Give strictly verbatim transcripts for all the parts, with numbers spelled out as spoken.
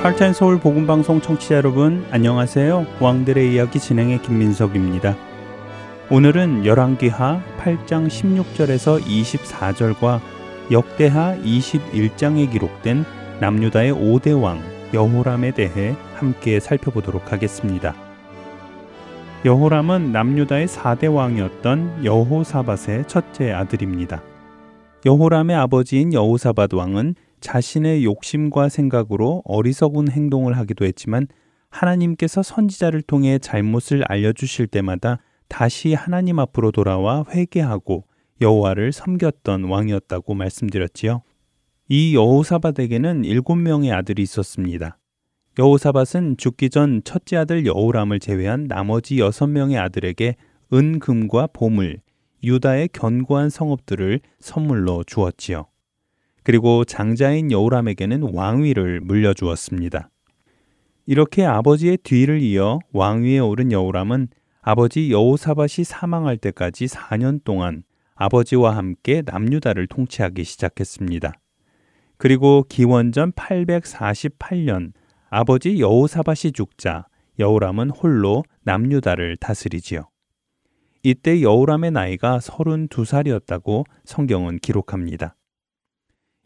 할텐 서울 복음방송 청취자 여러분, 안녕하세요. 왕들의 이야기 진행의 김민석입니다. 오늘은 열왕기하 팔 장 십육 절에서 이십사 절과 역대하 이십일 장에 기록된 남유다의 오 대 왕 여호람에 대해 함께 살펴보도록 하겠습니다. 여호람은 남유다의 사 대 왕이었던 여호사밧의 첫째 아들입니다. 여호람의 아버지인 여호사밧 왕은 자신의 욕심과 생각으로 어리석은 행동을 하기도 했지만, 하나님께서 선지자를 통해 잘못을 알려주실 때마다 다시 하나님 앞으로 돌아와 회개하고 여호와를 섬겼던 왕이었다고 말씀드렸지요. 이 여호사밧에게는 일곱 명의 아들이 있었습니다. 여호사밧은 죽기 전 첫째 아들 여호람을 제외한 나머지 여섯 명의 아들에게 은, 금과 보물, 유다의 견고한 성읍들을 선물로 주었지요. 그리고 장자인 여호람에게는 왕위를 물려주었습니다. 이렇게 아버지의 뒤를 이어 왕위에 오른 여호람은 아버지 여호사밧이 사망할 때까지 사 년 동안 아버지와 함께 남유다를 통치하기 시작했습니다. 그리고 기원전 팔백사십팔 년 아버지 여호사밧이 죽자 여호람은 홀로 남유다를 다스리지요. 이때 여호람의 나이가 서른두 살이었다고 성경은 기록합니다.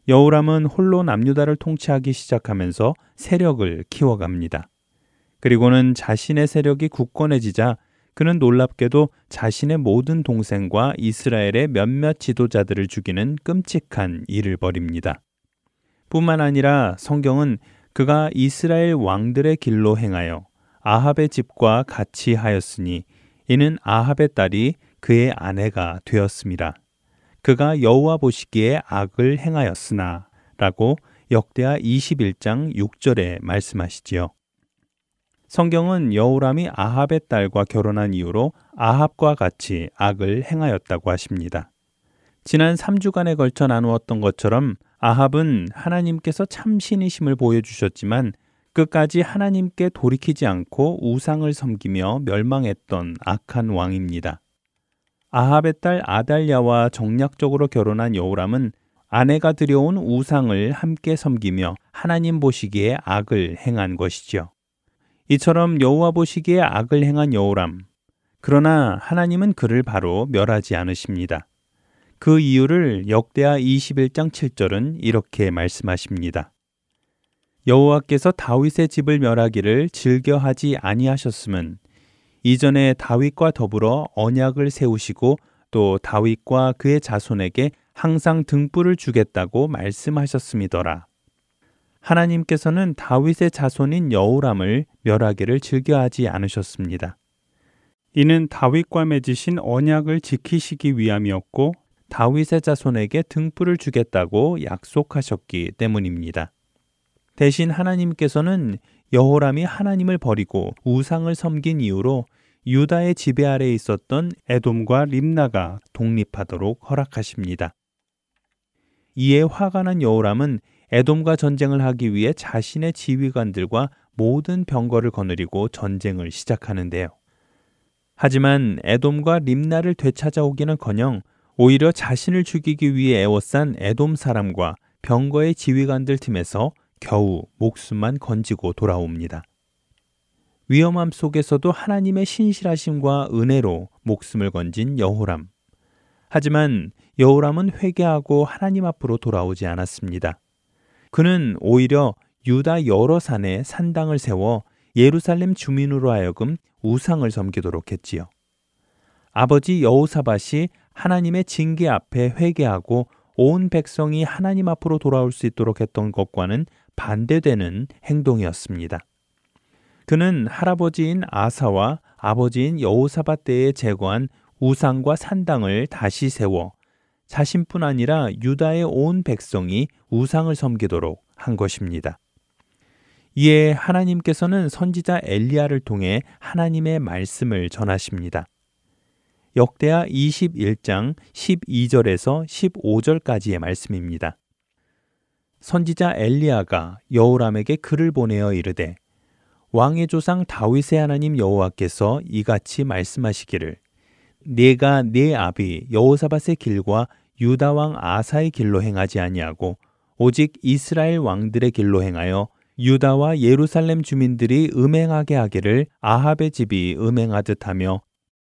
여호람은 홀로 남유다를 통치하기 시작하면서 세력을 키워갑니다. 그리고는 자신의 세력이 굳건해지자 그는 놀랍게도 자신의 모든 동생과 이스라엘의 몇몇 지도자들을 죽이는 끔찍한 일을 벌입니다. 뿐만 아니라 성경은 그가 이스라엘 왕들의 길로 행하여 아합의 집과 같이 하였으니 이는 아합의 딸이 그의 아내가 되었습니다. 그가 여호와 보시기에 악을 행하였으나 라고 역대하 이십일 장 육 절에 말씀하시지요. 성경은 여호람이 아합의 딸과 결혼한 이후로 아합과 같이 악을 행하였다고 하십니다. 지난 삼 주간에 걸쳐 나누었던 것처럼 아합은 하나님께서 참신이심을 보여주셨지만 끝까지 하나님께 돌이키지 않고 우상을 섬기며 멸망했던 악한 왕입니다. 아합의 딸 아달랴와 정략적으로 결혼한 여호람은 아내가 들여온 우상을 함께 섬기며 하나님 보시기에 악을 행한 것이지요. 이처럼 여호와 보시기에 악을 행한 여호람. 그러나 하나님은 그를 바로 멸하지 않으십니다. 그 이유를 역대하 이십일 장 칠 절은 이렇게 말씀하십니다. 여호와께서 다윗의 집을 멸하기를 즐겨하지 아니하셨음은 이전에 다윗과 더불어 언약을 세우시고 또 다윗과 그의 자손에게 항상 등불을 주겠다고 말씀하셨음이더라. 하나님께서는 다윗의 자손인 여호람을 멸하기를 즐겨하지 않으셨습니다. 이는 다윗과 맺으신 언약을 지키시기 위함이었고 다윗의 자손에게 등불을 주겠다고 약속하셨기 때문입니다. 대신 하나님께서는 여호람이 하나님을 버리고 우상을 섬긴 이후로 유다의 지배 아래에 있었던 에돔과 림나가 독립하도록 허락하십니다. 이에 화가 난 여호람은 에돔과 전쟁을 하기 위해 자신의 지휘관들과 모든 병거를 거느리고 전쟁을 시작하는데요. 하지만 에돔과 림나를 되찾아오기는커녕 오히려 자신을 죽이기 위해 애워싼 에돔 사람과 병거의 지휘관들 틈에서 겨우 목숨만 건지고 돌아옵니다. 위험함 속에서도 하나님의 신실하심과 은혜로 목숨을 건진 여호람. 하지만 여호람은 회개하고 하나님 앞으로 돌아오지 않았습니다. 그는 오히려 유다 여러 산에 산당을 세워 예루살렘 주민으로 하여금 우상을 섬기도록 했지요. 아버지 여호사밧이 하나님의 징계 앞에 회개하고 온 백성이 하나님 앞으로 돌아올 수 있도록 했던 것과는 반대되는 행동이었습니다. 그는 할아버지인 아사와 아버지인 여호사밧 때에 제거한 우상과 산당을 다시 세워 자신뿐 아니라 유다의 온 백성이 우상을 섬기도록 한 것입니다. 이에 하나님께서는 선지자 엘리야를 통해 하나님의 말씀을 전하십니다. 역대하 이십일 장 십이 절에서 십오 절까지의 말씀입니다. 선지자 엘리야가 여호람에게 글을 보내어 이르되 왕의 조상 다윗의 하나님 여호와께서 이같이 말씀하시기를 내가 내 아비 여호사밧의 길과 유다 왕 아사의 길로 행하지 아니하고 오직 이스라엘 왕들의 길로 행하여 유다와 예루살렘 주민들이 음행하게 하기를 아합의 집이 음행하듯 하며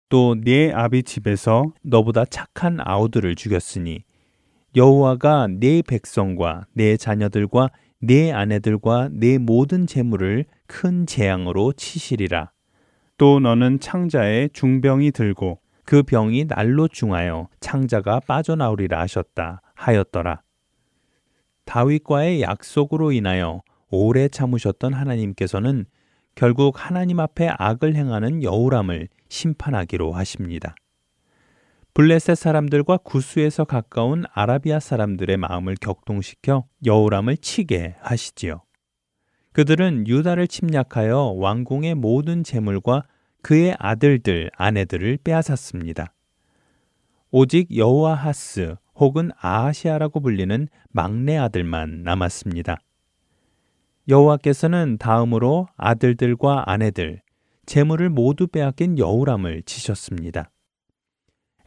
또 내 아비 집에서 너보다 착한 아우들을 죽였으니 여호와가 내 백성과 내 자녀들과 내 아내들과 내 모든 재물을 큰 재앙으로 치시리라. 또 너는 창자에 중병이 들고 그 병이 날로 중하여 창자가 빠져나오리라 하셨다 하였더라. 다윗과의 약속으로 인하여 오래 참으셨던 하나님께서는 결국 하나님 앞에 악을 행하는 여호람을 심판하기로 하십니다. 블레셋 사람들과 구스에서 가까운 아라비아 사람들의 마음을 격동시켜 여호람을 치게 하시지요. 그들은 유다를 침략하여 왕궁의 모든 재물과 그의 아들들, 아내들을 빼앗았습니다. 오직 여호아하스 혹은 아하시아라고 불리는 막내 아들만 남았습니다. 여호와께서는 다음으로 아들들과 아내들, 재물을 모두 빼앗긴 여호람을 치셨습니다.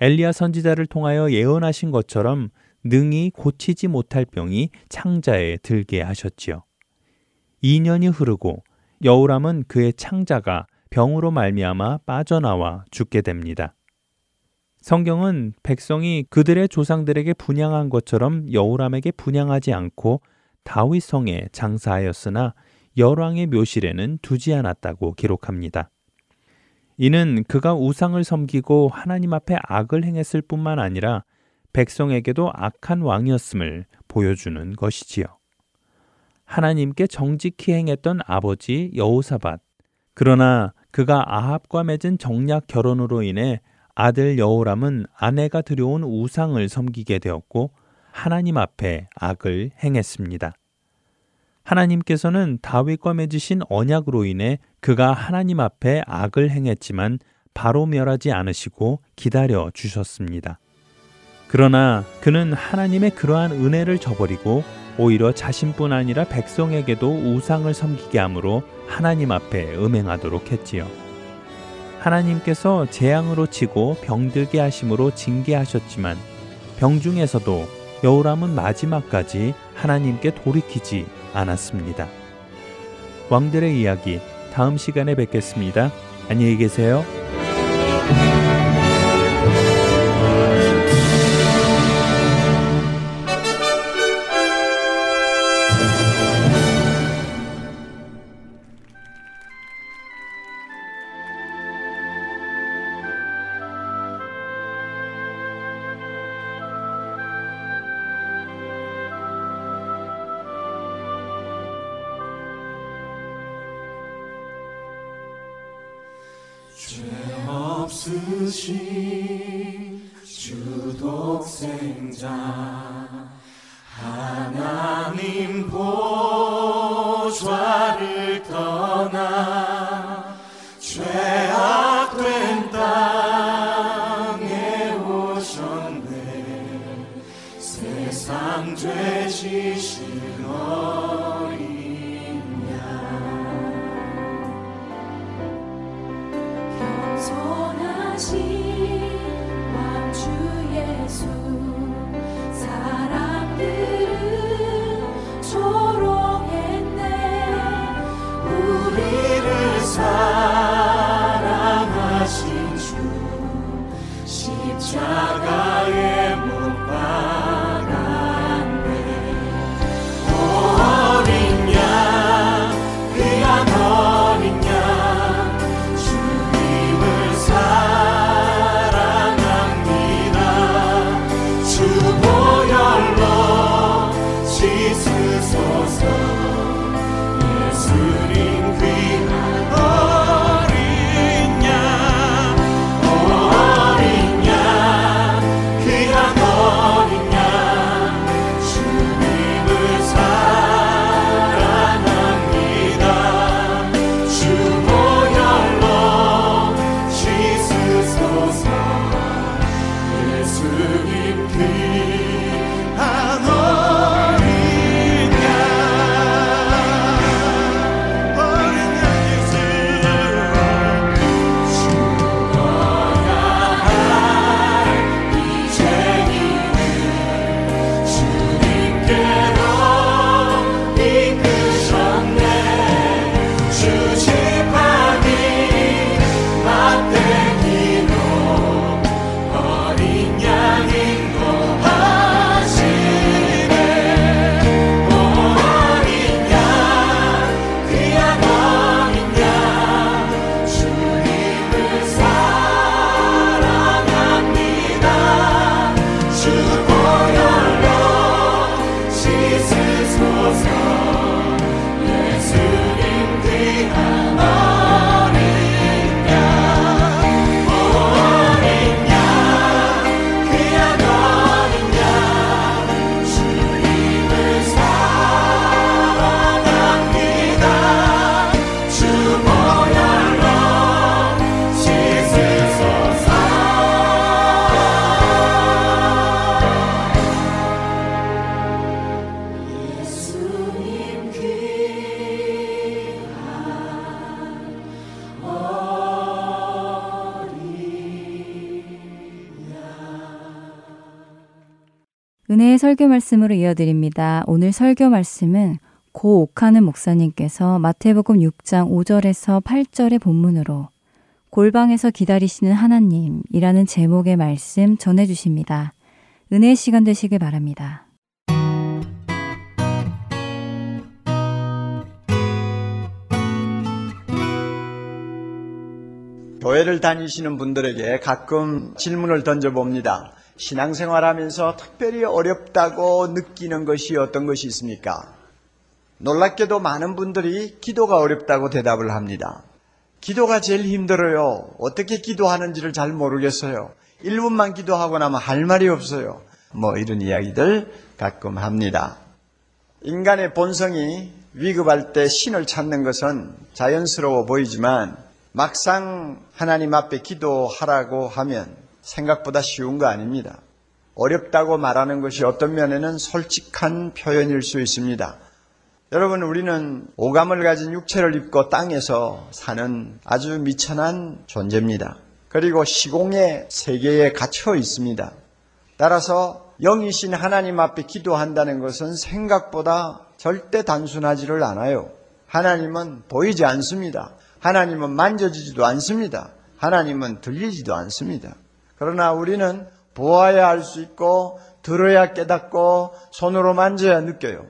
엘리야 선지자를 통하여 예언하신 것처럼 능히 고치지 못할 병이 창자에 들게 하셨지요. 이 년이 흐르고 여호람은 그의 창자가 병으로 말미암아 빠져나와 죽게 됩니다. 성경은 백성이 그들의 조상들에게 분향한 것처럼 여호람에게 분향하지 않고 다윗 성에 장사하였으나 열왕의 묘실에는 두지 않았다고 기록합니다. 이는 그가 우상을 섬기고 하나님 앞에 악을 행했을 뿐만 아니라 백성에게도 악한 왕이었음을 보여주는 것이지요. 하나님께 정직히 행했던 아버지 여호사밧, 그러나 그가 아합과 맺은 정략 결혼으로 인해 아들 여호람은 아내가 들여온 우상을 섬기게 되었고 하나님 앞에 악을 행했습니다. 하나님께서는 다윗과 맺으신 언약으로 인해 그가 하나님 앞에 악을 행했지만 바로 멸하지 않으시고 기다려 주셨습니다. 그러나 그는 하나님의 그러한 은혜를 저버리고 오히려 자신뿐 아니라 백성에게도 우상을 섬기게 함으로 하나님 앞에 음행하도록 했지요. 하나님께서 재앙으로 치고 병들게 하심으로 징계하셨지만 병중에서도 여호람은 마지막까지 하나님께 돌이키지 않았습니다. 왕들의 이야기 다음 시간에 뵙겠습니다. 안녕히 계세요. 주보혈로 씻으소서. 은혜의 설교 말씀으로 이어드립니다. 오늘 설교 말씀은 고 오카는 목사님께서 마태복음 육 장 오 절에서 팔 절의 본문으로 골방에서 기다리시는 하나님이라는 제목의 말씀 전해주십니다. 은혜의 시간 되시길 바랍니다. 교회를 다니시는 분들에게 가끔 질문을 던져봅니다. 신앙생활하면서 특별히 어렵다고 느끼는 것이 어떤 것이 있습니까? 놀랍게도 많은 분들이 기도가 어렵다고 대답을 합니다. 기도가 제일 힘들어요. 어떻게 기도하는지를 잘 모르겠어요. 일 분만 기도하고 나면 할 말이 없어요. 뭐 이런 이야기들 가끔 합니다. 인간의 본성이 위급할 때 신을 찾는 것은 자연스러워 보이지만 막상 하나님 앞에 기도하라고 하면 생각보다 쉬운 거 아닙니다. 어렵다고 말하는 것이 어떤 면에는 솔직한 표현일 수 있습니다. 여러분, 우리는 오감을 가진 육체를 입고 땅에서 사는 아주 미천한 존재입니다. 그리고 시공의 세계에 갇혀 있습니다. 따라서 영이신 하나님 앞에 기도한다는 것은 생각보다 절대 단순하지를 않아요. 하나님은 보이지 않습니다. 하나님은 만져지지도 않습니다. 하나님은 들리지도 않습니다. 그러나 우리는 보아야 알 수 있고 들어야 깨닫고 손으로 만져야 느껴요.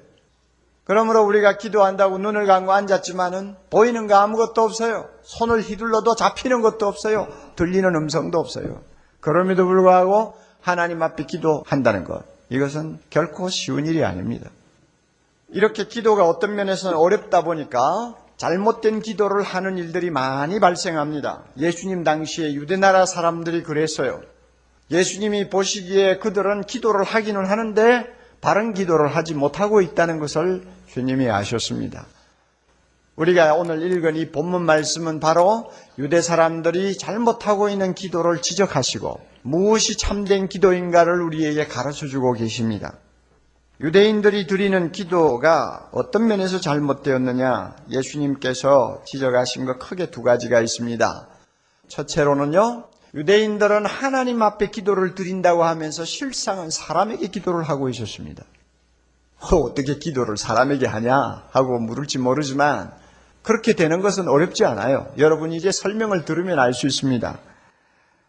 그러므로 우리가 기도한다고 눈을 감고 앉았지만은 보이는 거 아무것도 없어요. 손을 휘둘러도 잡히는 것도 없어요. 들리는 음성도 없어요. 그럼에도 불구하고 하나님 앞에 기도한다는 것, 이것은 결코 쉬운 일이 아닙니다. 이렇게 기도가 어떤 면에서는 어렵다 보니까 잘못된 기도를 하는 일들이 많이 발생합니다. 예수님 당시에 유대나라 사람들이 그랬어요. 예수님이 보시기에 그들은 기도를 하기는 하는데 바른 기도를 하지 못하고 있다는 것을 주님이 아셨습니다. 우리가 오늘 읽은 이 본문 말씀은 바로 유대 사람들이 잘못하고 있는 기도를 지적하시고 무엇이 참된 기도인가를 우리에게 가르쳐주고 계십니다. 유대인들이 드리는 기도가 어떤 면에서 잘못되었느냐, 예수님께서 지적하신 것 크게 두 가지가 있습니다. 첫째로는요, 유대인들은 하나님 앞에 기도를 드린다고 하면서 실상은 사람에게 기도를 하고 있었습니다. 어, 어떻게 기도를 사람에게 하냐 하고 물을지 모르지만 그렇게 되는 것은 어렵지 않아요. 여러분이 이제 설명을 들으면 알 수 있습니다.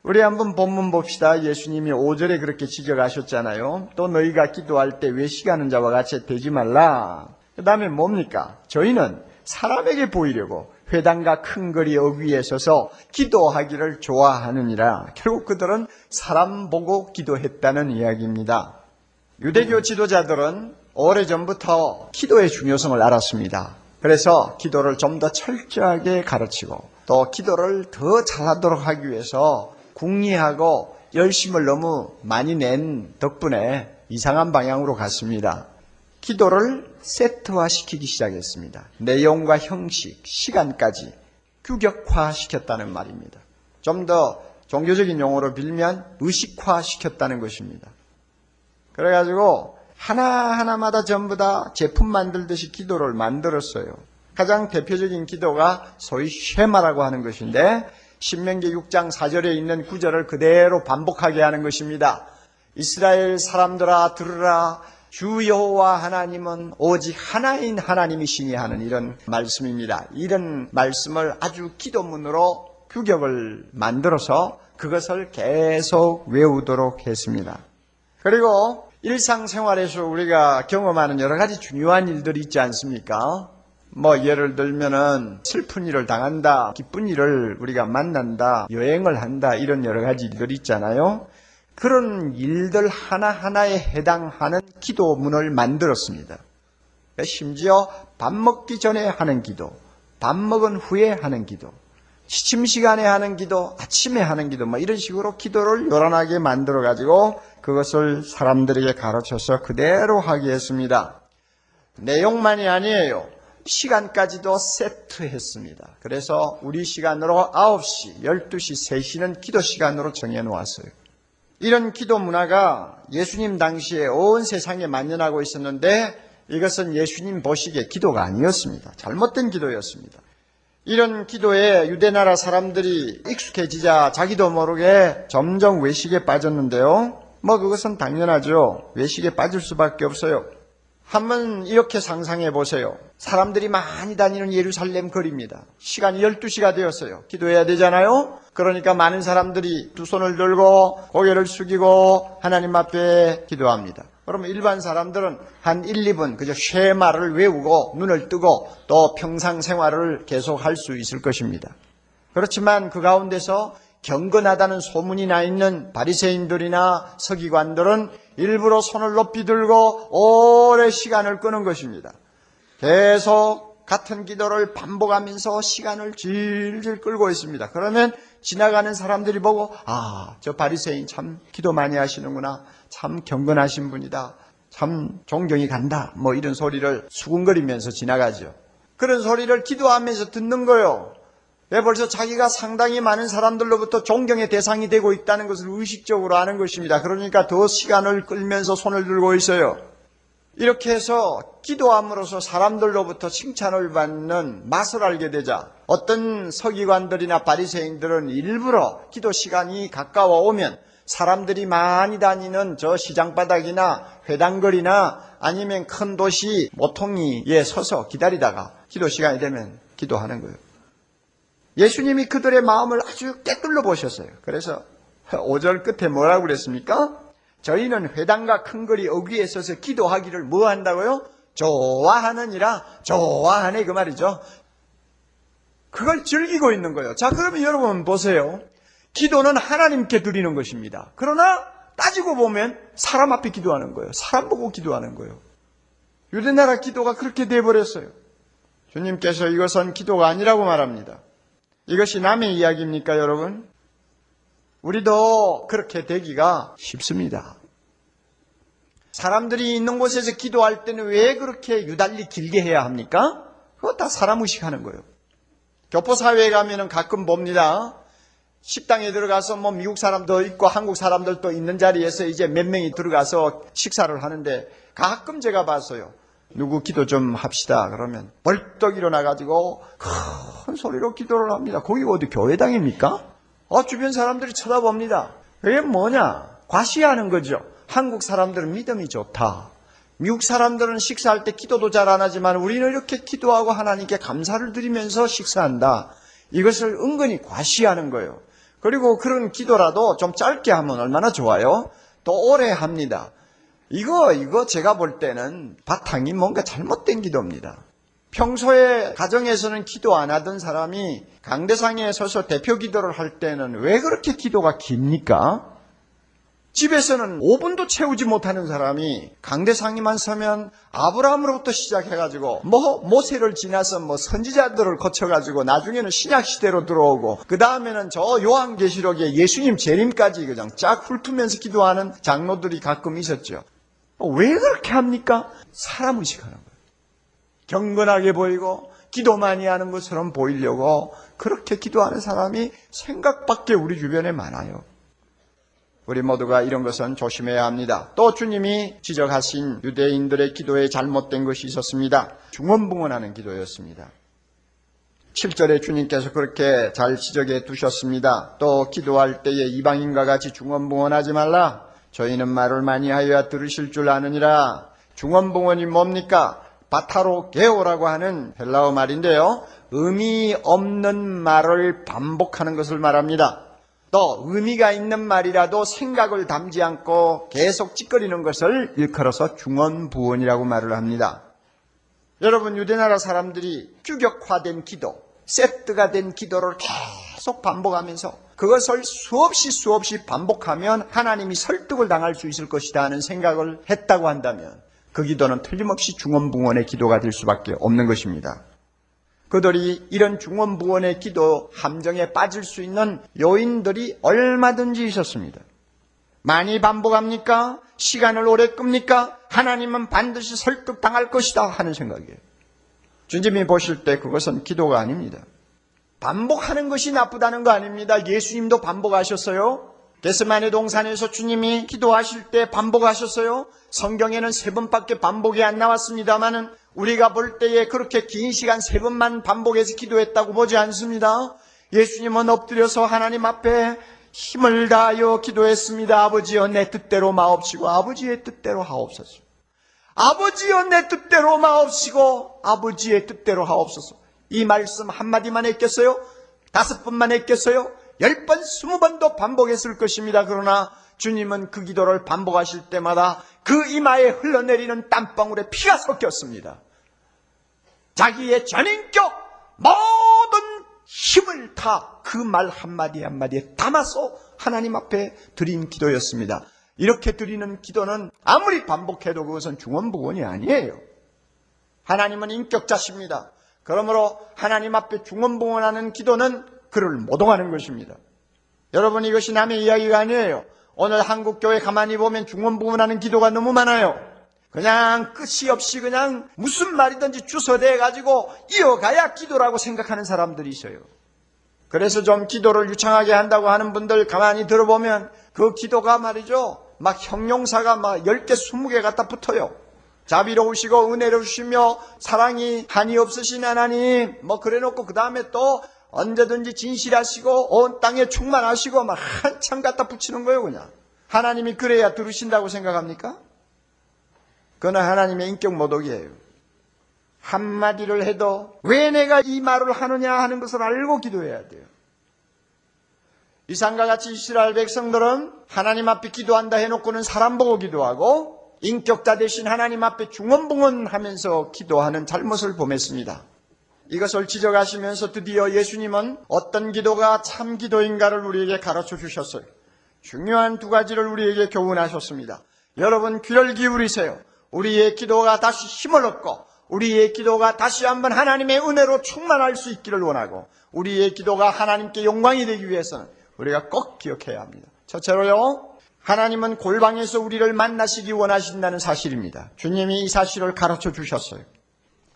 우리 한번 본문 봅시다. 예수님이 오 절에 그렇게 지적하셨잖아요. 또 너희가 기도할 때 외식하는 자와 같이 되지 말라. 그 다음에 뭡니까? 저희는 사람에게 보이려고 회당과 큰 거리 어귀에 서서 기도하기를 좋아하느니라. 결국 그들은 사람 보고 기도했다는 이야기입니다. 유대교 지도자들은 오래전부터 기도의 중요성을 알았습니다. 그래서 기도를 좀 더 철저하게 가르치고 또 기도를 더 잘하도록 하기 위해서 궁리하고 열심을 너무 많이 낸 덕분에 이상한 방향으로 갔습니다. 기도를 세트화시키기 시작했습니다. 내용과 형식, 시간까지 규격화시켰다는 말입니다. 좀 더 종교적인 용어로 빌면 의식화시켰다는 것입니다. 그래가지고 하나하나마다 전부 다 제품 만들듯이 기도를 만들었어요. 가장 대표적인 기도가 소위 쉐마라고 하는 것인데 신명기 육 장 사 절에 있는 구절을 그대로 반복하게 하는 것입니다. 이스라엘 사람들아 들으라, 주 여호와 하나님은 오직 하나인 하나님이시니 하는 이런 말씀입니다. 이런 말씀을 아주 기도문으로 규격을 만들어서 그것을 계속 외우도록 했습니다. 그리고 일상생활에서 우리가 경험하는 여러 가지 중요한 일들이 있지 않습니까? 뭐 예를 들면은 슬픈 일을 당한다, 기쁜 일을 우리가 만난다, 여행을 한다, 이런 여러 가지 일들이 있잖아요. 그런 일들 하나하나에 해당하는 기도문을 만들었습니다. 심지어 밥 먹기 전에 하는 기도, 밥 먹은 후에 하는 기도, 취침 시간에 하는 기도, 아침에 하는 기도, 뭐 이런 식으로 기도를 요란하게 만들어가지고 그것을 사람들에게 가르쳐서 그대로 하게 했습니다. 내용만이 아니에요. 시간까지도 세트했습니다. 그래서 우리 시간으로 아홉 시, 열두 시, 세 시는 기도 시간으로 정해놓았어요. 이런 기도 문화가 예수님 당시에 온 세상에 만연하고 있었는데 이것은 예수님 보시기에 기도가 아니었습니다. 잘못된 기도였습니다. 이런 기도에 유대나라 사람들이 익숙해지자 자기도 모르게 점점 외식에 빠졌는데요. 뭐 그것은 당연하죠. 외식에 빠질 수밖에 없어요. 한번 이렇게 상상해 보세요. 사람들이 많이 다니는 예루살렘 거리입니다. 시간이 열두 시가 되었어요. 기도해야 되잖아요. 그러니까 많은 사람들이 두 손을 들고 고개를 숙이고 하나님 앞에 기도합니다. 그러면 일반 사람들은 한 일, 이 분 그저 쉐마를 외우고 눈을 뜨고 또 평상 생활을 계속할 수 있을 것입니다. 그렇지만 그 가운데서 경건하다는 소문이 나 있는 바리새인들이나 서기관들은 일부러 손을 높이 들고 오래 시간을 끄는 것입니다. 계속 같은 기도를 반복하면서 시간을 질질 끌고 있습니다. 그러면 지나가는 사람들이 보고 아, 저 바리새인 참 기도 많이 하시는구나. 참 경건하신 분이다. 참 존경이 간다. 뭐 이런 소리를 수군거리면서 지나가죠. 그런 소리를 기도하면서 듣는 거요. 왜 벌써 자기가 상당히 많은 사람들로부터 존경의 대상이 되고 있다는 것을 의식적으로 아는 것입니다. 그러니까 더 시간을 끌면서 손을 들고 있어요. 이렇게 해서 기도함으로써 사람들로부터 칭찬을 받는 맛을 알게 되자 어떤 서기관들이나 바리새인들은 일부러 기도 시간이 가까워오면 사람들이 많이 다니는 저 시장바닥이나 회당거리나 아니면 큰 도시 모퉁이에 서서 기다리다가 기도 시간이 되면 기도하는 거예요. 예수님이 그들의 마음을 아주 깨끗로 보셨어요. 그래서 오 절 끝에 뭐라고 그랬습니까? 저희는 회당과 큰 거리 어귀에 서서 기도하기를 뭐 한다고요? 좋아하느니라. 좋아하네 그 말이죠. 그걸 즐기고 있는 거예요. 자, 그러면 여러분 보세요. 기도는 하나님께 드리는 것입니다. 그러나 따지고 보면 사람 앞에 기도하는 거예요. 사람 보고 기도하는 거예요. 유대나라 기도가 그렇게 돼버렸어요. 주님께서 이것은 기도가 아니라고 말합니다. 이것이 남의 이야기입니까, 여러분? 우리도 그렇게 되기가 쉽습니다. 사람들이 있는 곳에서 기도할 때는 왜 그렇게 유달리 길게 해야 합니까? 그거 다 사람 의식하는 거예요. 교포사회에 가면은 가끔 봅니다. 식당에 들어가서 뭐 미국 사람도 있고 한국 사람들도 있는 자리에서 이제 몇 명이 들어가서 식사를 하는데 가끔 제가 봤어요. 누구 기도 좀 합시다. 그러면 벌떡 일어나가지고 큰 소리로 기도를 합니다. 거기 어디 교회당입니까? 어, 주변 사람들이 쳐다봅니다. 그게 뭐냐? 과시하는 거죠. 한국 사람들은 믿음이 좋다. 미국 사람들은 식사할 때 기도도 잘 안 하지만 우리는 이렇게 기도하고 하나님께 감사를 드리면서 식사한다. 이것을 은근히 과시하는 거예요. 그리고 그런 기도라도 좀 짧게 하면 얼마나 좋아요? 또 오래 합니다. 이거 이거 제가 볼 때는 바탕이 뭔가 잘못된 기도입니다. 평소에 가정에서는 기도 안 하던 사람이 강대상에 서서 대표 기도를 할 때는 왜 그렇게 기도가 깁니까? 집에서는 오 분도 채우지 못하는 사람이 강대상에만 서면 아브라함으로부터 시작해가지고 뭐 모세를 지나서 뭐 선지자들을 거쳐가지고 나중에는 신약시대로 들어오고 그 다음에는 저 요한계시록에 예수님 재림까지 그냥 쫙 훑으면서 기도하는 장로들이 가끔 있었죠. 왜 그렇게 합니까? 사람 의식하는 거예요. 경건하게 보이고 기도 많이 하는 것처럼 보이려고 그렇게 기도하는 사람이 생각밖에 우리 주변에 많아요. 우리 모두가 이런 것은 조심해야 합니다. 또 주님이 지적하신 유대인들의 기도에 잘못된 것이 있었습니다. 중언부언하는 기도였습니다. 칠 절에 주님께서 그렇게 잘 지적해 두셨습니다. 또 기도할 때에 이방인과 같이 중언부언하지 말라. 저희는 말을 많이 하여야 들으실 줄 아느니라. 중언부언이 뭡니까? 바타로게오라고 하는 헬라어 말인데요. 의미 없는 말을 반복하는 것을 말합니다. 또 의미가 있는 말이라도 생각을 담지 않고 계속 찌꺼리는 것을 일컬어서 중언부언이라고 말을 합니다. 여러분, 유대나라 사람들이 규격화된 기도, 세트가 된 기도를 계속 반복하면서 그것을 수없이 수없이 반복하면 하나님이 설득을 당할 수 있을 것이다 하는 생각을 했다고 한다면 그 기도는 틀림없이 중언부언의 기도가 될 수밖에 없는 것입니다. 그들이 이런 중언부언의 기도 함정에 빠질 수 있는 요인들이 얼마든지 있었습니다. 많이 반복합니까? 시간을 오래 끕니까? 하나님은 반드시 설득당할 것이다 하는 생각이에요. 주님이 보실 때 그것은 기도가 아닙니다. 반복하는 것이 나쁘다는 거 아닙니다. 예수님도 반복하셨어요. 겟세마네 동산에서 주님이 기도하실 때 반복하셨어요. 성경에는 세 번밖에 반복이 안 나왔습니다만은 우리가 볼 때에 그렇게 긴 시간 세 번만 반복해서 기도했다고 보지 않습니다. 예수님은 엎드려서 하나님 앞에 힘을 다하여 기도했습니다. 아버지여 내 뜻대로 마옵시고 아버지의 뜻대로 하옵소서. 아버지여 내 뜻대로 마옵시고 아버지의 뜻대로 하옵소서. 이 말씀 한마디만 했겠어요? 다섯 번만 했겠어요? 열 번, 스무 번도 반복했을 것입니다. 그러나 주님은 그 기도를 반복하실 때마다 그 이마에 흘러내리는 땀방울에 피가 섞였습니다. 자기의 전인격 모든 힘을 다 그 말 한마디 한마디에 담아서 하나님 앞에 드린 기도였습니다. 이렇게 드리는 기도는 아무리 반복해도 그것은 중언부언이 아니에요. 하나님은 인격자십니다. 그러므로 하나님 앞에 중언부언하는 기도는 그를 모독하는 것입니다. 여러분, 이것이 남의 이야기가 아니에요. 오늘 한국교회 가만히 보면 중언부언하는 기도가 너무 많아요. 그냥 끝이 없이 그냥 무슨 말이든지 주소대가지고 이어가야 기도라고 생각하는 사람들이 있어요. 그래서 좀 기도를 유창하게 한다고 하는 분들 가만히 들어보면 그 기도가 말이죠, 막 형용사가 막 열 개, 스무 개 갖다 붙어요. 자비로우시고 은혜로우시며 사랑이 한이 없으신 하나님 뭐 그래놓고 그 다음에 또 언제든지 진실하시고 온 땅에 충만하시고 막 한참 갖다 붙이는 거예요. 그냥 하나님이 그래야 들으신다고 생각합니까? 그건 하나님의 인격 모독이에요. 한마디를 해도 왜 내가 이 말을 하느냐 하는 것을 알고 기도해야 돼요. 이상과 같이 이스라엘 백성들은 하나님 앞에 기도한다 해놓고는 사람 보고 기도하고 인격자 대신 하나님 앞에 중언부언하면서 기도하는 잘못을 범했습니다. 이것을 지적하시면서 드디어 예수님은 어떤 기도가 참 기도인가를 우리에게 가르쳐 주셨어요. 중요한 두 가지를 우리에게 교훈하셨습니다. 여러분, 귀를 기울이세요. 우리의 기도가 다시 힘을 얻고 우리의 기도가 다시 한번 하나님의 은혜로 충만할 수 있기를 원하고 우리의 기도가 하나님께 영광이 되기 위해서는 우리가 꼭 기억해야 합니다. 첫째로요, 하나님은 골방에서 우리를 만나시기 원하신다는 사실입니다. 주님이 이 사실을 가르쳐 주셨어요.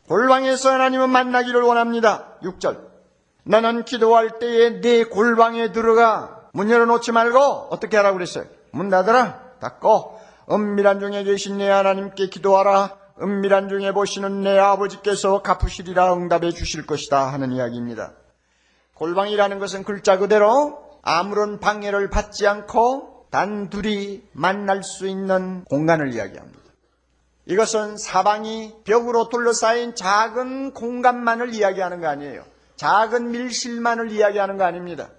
골방에서 하나님은 만나기를 원합니다. 육 절, 너는 기도할 때에 네 골방에 들어가 문 열어놓지 말고 어떻게 하라고 그랬어요? 문 닫아라, 닫고 은밀한 중에 계신 내 하나님께 기도하라. 은밀한 중에 보시는 내 아버지께서 갚으시리라 응답해 주실 것이다 하는 이야기입니다. 골방이라는 것은 글자 그대로 아무런 방해를 받지 않고 단둘이 만날 수 있는 공간을 이야기합니다. 이것은 사방이 벽으로 둘러싸인 작은 공간만을 이야기하는 거 아니에요. 작은 밀실만을 이야기하는 거 아닙니다.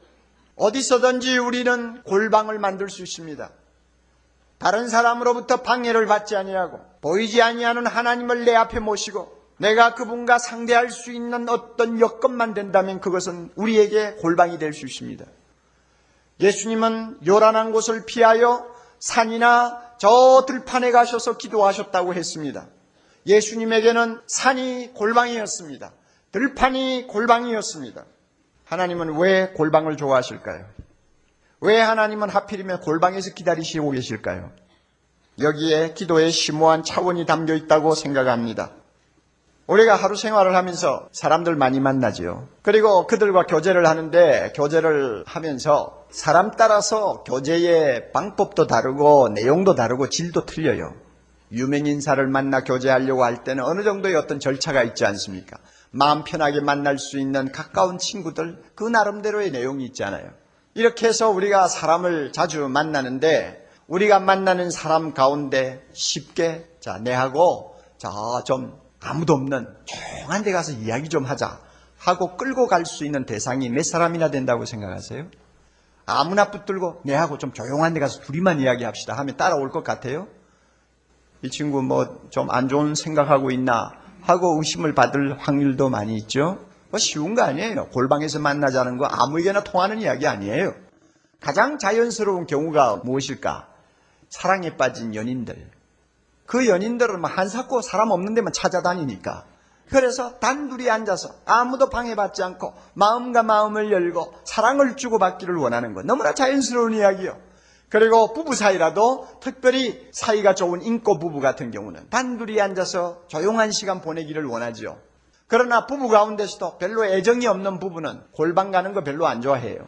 어디서든지 우리는 골방을 만들 수 있습니다. 다른 사람으로부터 방해를 받지 아니하고 보이지 아니하는 하나님을 내 앞에 모시고 내가 그분과 상대할 수 있는 어떤 여건만 된다면 그것은 우리에게 골방이 될 수 있습니다. 예수님은 요란한 곳을 피하여 산이나 저 들판에 가셔서 기도하셨다고 했습니다. 예수님에게는 산이 골방이었습니다. 들판이 골방이었습니다. 하나님은 왜 골방을 좋아하실까요? 왜 하나님은 하필이면 골방에서 기다리시고 계실까요? 여기에 기도의 심오한 차원이 담겨 있다고 생각합니다. 우리가 하루 생활을 하면서 사람들 많이 만나지요. 그리고 그들과 교제를 하는데 교제를 하면서 사람 따라서 교제의 방법도 다르고 내용도 다르고 질도 틀려요. 유명 인사를 만나 교제하려고 할 때는 어느 정도의 어떤 절차가 있지 않습니까? 마음 편하게 만날 수 있는 가까운 친구들, 그 나름대로의 내용이 있잖아요. 이렇게 해서 우리가 사람을 자주 만나는데 우리가 만나는 사람 가운데 쉽게 자 내하고 자 좀 아무도 없는 조용한 데 가서 이야기 좀 하자 하고 끌고 갈 수 있는 대상이 몇 사람이나 된다고 생각하세요? 아무나 붙들고 내하고 좀 조용한 데 가서 둘이만 이야기합시다 하면 따라올 것 같아요? 이 친구 뭐 좀 안 좋은 생각하고 있나 하고 의심을 받을 확률도 많이 있죠. 뭐 쉬운 거 아니에요. 골방에서 만나자는 거 아무에게나 통하는 이야기 아니에요. 가장 자연스러운 경우가 무엇일까? 사랑에 빠진 연인들. 그 연인들은 한사코 사람 없는 데만 찾아다니니까. 그래서 단둘이 앉아서 아무도 방해받지 않고 마음과 마음을 열고 사랑을 주고받기를 원하는 것. 너무나 자연스러운 이야기요. 그리고 부부 사이라도 특별히 사이가 좋은 인꼬 부부 같은 경우는 단둘이 앉아서 조용한 시간 보내기를 원하지요. 그러나 부부 가운데서도 별로 애정이 없는 부부는 골방 가는 거 별로 안 좋아해요.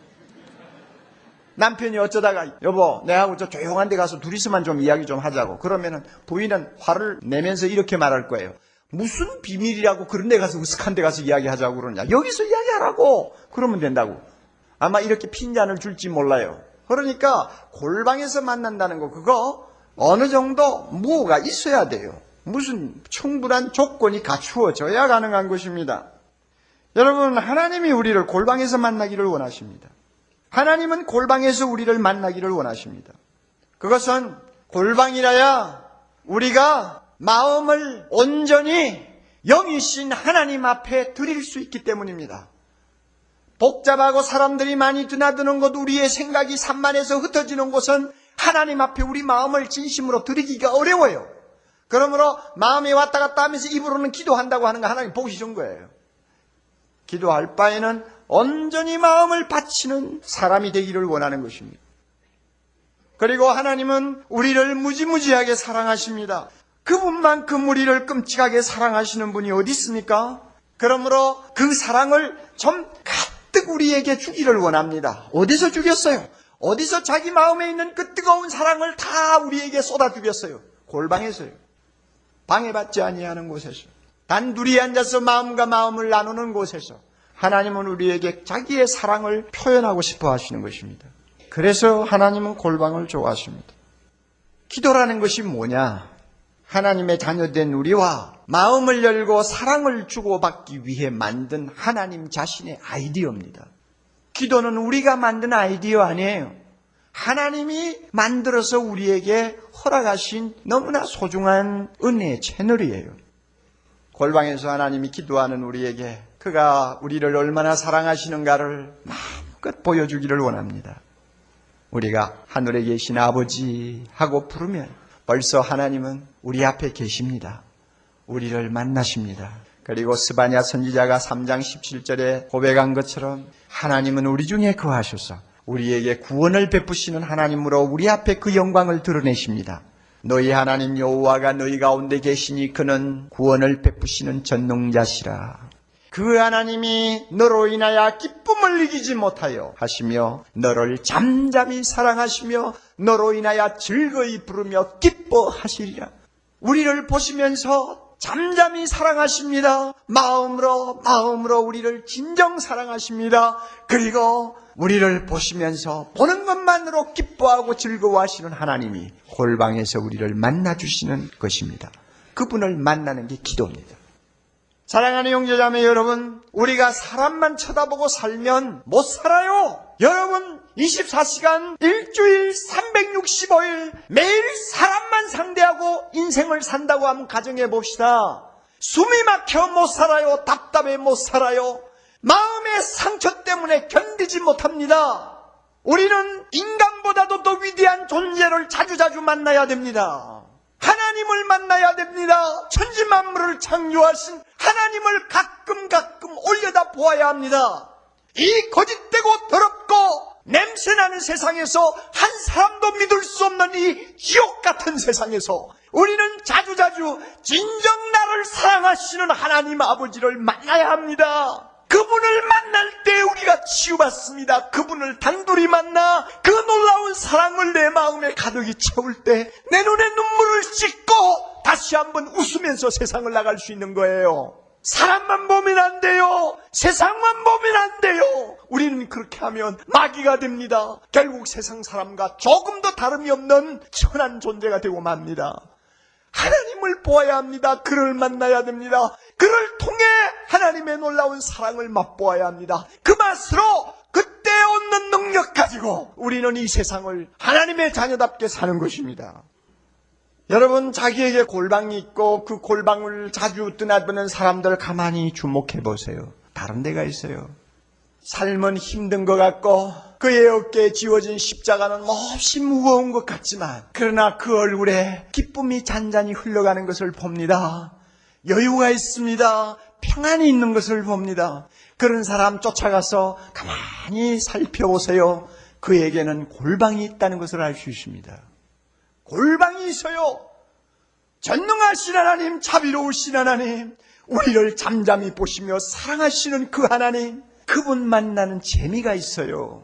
남편이 어쩌다가 여보 내하고 저 조용한 데 가서 둘이서만 좀 이야기 좀 하자고 그러면은 부인은 화를 내면서 이렇게 말할 거예요. 무슨 비밀이라고 그런 데 가서 으슥한 데 가서 이야기하자고 그러냐. 여기서 이야기하라고 그러면 된다고. 아마 이렇게 핀잔을 줄지 몰라요. 그러니까 골방에서 만난다는 거, 그거 어느 정도 뭐가 있어야 돼요. 무슨 충분한 조건이 갖추어져야 가능한 것입니다. 여러분, 하나님이 우리를 골방에서 만나기를 원하십니다. 하나님은 골방에서 우리를 만나기를 원하십니다. 그것은 골방이라야 우리가 마음을 온전히 영이신 하나님 앞에 드릴 수 있기 때문입니다. 복잡하고 사람들이 많이 드나드는 곳, 우리의 생각이 산만해서 흩어지는 곳은 하나님 앞에 우리 마음을 진심으로 드리기가 어려워요. 그러므로 마음이 왔다 갔다 하면서 입으로는 기도한다고 하는 거 하나님 보기 좋은 거예요. 기도할 바에는 온전히 마음을 바치는 사람이 되기를 원하는 것입니다. 그리고 하나님은 우리를 무지무지하게 사랑하십니다. 그분만큼 우리를 끔찍하게 사랑하시는 분이 어디 있습니까? 그러므로 그 사랑을 좀 가뜩 우리에게 주기를 원합니다. 어디서 주겠어요? 어디서 자기 마음에 있는 그 뜨거운 사랑을 다 우리에게 쏟아 주겠어요? 골방에서요. 방해받지 아니하는 곳에서, 단둘이 앉아서 마음과 마음을 나누는 곳에서 하나님은 우리에게 자기의 사랑을 표현하고 싶어 하시는 것입니다. 그래서 하나님은 골방을 좋아하십니다. 기도라는 것이 뭐냐? 하나님의 자녀된 우리와 마음을 열고 사랑을 주고받기 위해 만든 하나님 자신의 아이디어입니다. 기도는 우리가 만든 아이디어 아니에요. 하나님이 만들어서 우리에게 허락하신 너무나 소중한 은혜의 채널이에요. 골방에서 하나님이 기도하는 우리에게 그가 우리를 얼마나 사랑하시는가를 마음껏 보여주기를 원합니다. 우리가 하늘에 계신 아버지 하고 부르면 벌써 하나님은 우리 앞에 계십니다. 우리를 만나십니다. 그리고 스바냐 선지자가 삼 장 십칠 절에 고백한 것처럼 하나님은 우리 중에 거하셔서 우리에게 구원을 베푸시는 하나님으로 우리 앞에 그 영광을 드러내십니다. 너희 하나님 여호와가 너희 가운데 계시니 그는 구원을 베푸시는 전능자시라. 그 하나님이 너로 인하여 기쁨을 이기지 못하여 하시며 너를 잠잠히 사랑하시며 너로 인하여 즐거이 부르며 기뻐하시리라. 우리를 보시면서 잠잠히 사랑하십니다. 마음으로 마음으로 우리를 진정 사랑하십니다. 그리고 우리를 보시면서 보는 것만으로 기뻐하고 즐거워하시는 하나님이 골방에서 우리를 만나주시는 것입니다. 그분을 만나는 게 기도입니다. 사랑하는 형제자매 여러분, 우리가 사람만 쳐다보고 살면 못 살아요. 여러분, 이십사 시간 일주일 삼백육십오 일 매일 사람만 상대하고 인생을 산다고 한번 가정해 봅시다. 숨이 막혀 못 살아요. 답답해 못 살아요. 마음의 상처 때문에 견디지 못합니다. 우리는 인간보다도 더 위대한 존재를 자주자주 만나야 됩니다. 하나님을 만나야 됩니다. 천지만물을 창조하신 하나님을 가끔 가끔 올려다 보아야 합니다. 이 거짓되고 더럽고 냄새나는 세상에서, 한 사람도 믿을 수 없는 이 지옥 같은 세상에서 우리는 자주자주 진정 나를 사랑하시는 하나님 아버지를 만나야 합니다. 그분을 만날 때 우리가 치유받습니다. 그분을 단둘이 만나 그 놀라운 사랑을 내 마음에 가득히 채울 때 내 눈에 눈물을 씻고 다시 한번 웃으면서 세상을 나갈 수 있는 거예요. 사람만 보면 안 돼요. 세상만 보면 안 돼요. 우리는 그렇게 하면 마귀가 됩니다. 결국 세상 사람과 조금도 다름이 없는 천한 존재가 되고 맙니다. 하나님을 보아야 합니다. 그를 만나야 됩니다. 그를 통해 하나님의 놀라운 사랑을 맛보아야 합니다. 그 맛으로 그때 얻는 능력 가지고 우리는 이 세상을 하나님의 자녀답게 사는 것입니다. 여러분, 자기에게 골방이 있고 그 골방을 자주 드나드는 사람들 가만히 주목해 보세요. 다른 데가 있어요. 삶은 힘든 것 같고 그의 어깨에 지워진 십자가는 몹시 무거운 것 같지만, 그러나 그 얼굴에 기쁨이 잔잔히 흘러가는 것을 봅니다. 여유가 있습니다. 평안이 있는 것을 봅니다. 그런 사람 쫓아가서 가만히 살펴보세요. 그에게는 골방이 있다는 것을 알 수 있습니다. 골방이 있어요. 전능하신 하나님, 자비로우신 하나님, 우리를 잠잠히 보시며 사랑하시는 그 하나님, 그분 만나는 재미가 있어요.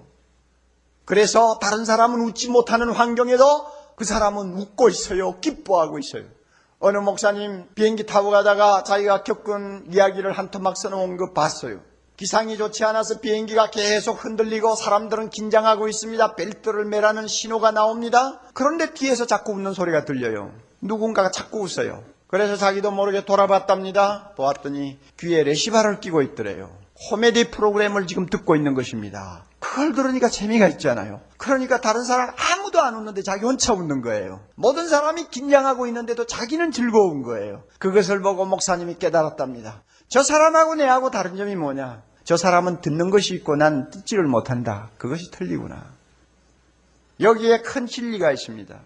그래서 다른 사람은 웃지 못하는 환경에도 그 사람은 웃고 있어요. 기뻐하고 있어요. 어느 목사님 비행기 타고 가다가 자기가 겪은 이야기를 한 토막 써놓은 거 봤어요. 기상이 좋지 않아서 비행기가 계속 흔들리고 사람들은 긴장하고 있습니다. 벨트를 매라는 신호가 나옵니다. 그런데 뒤에서 자꾸 웃는 소리가 들려요. 누군가가 자꾸 웃어요. 그래서 자기도 모르게 돌아봤답니다. 보았더니 귀에 레시바를 끼고 있더래요. 코미디 프로그램을 지금 듣고 있는 것입니다. 그걸 들으니까 재미가 있잖아요. 그러니까 다른 사람 아무도 안 웃는데 자기 혼자 웃는 거예요. 모든 사람이 긴장하고 있는데도 자기는 즐거운 거예요. 그것을 보고 목사님이 깨달았답니다. 저 사람하고 내하고 다른 점이 뭐냐? 저 사람은 듣는 것이 있고 난 듣지를 못한다. 그것이 틀리구나. 여기에 큰 진리가 있습니다.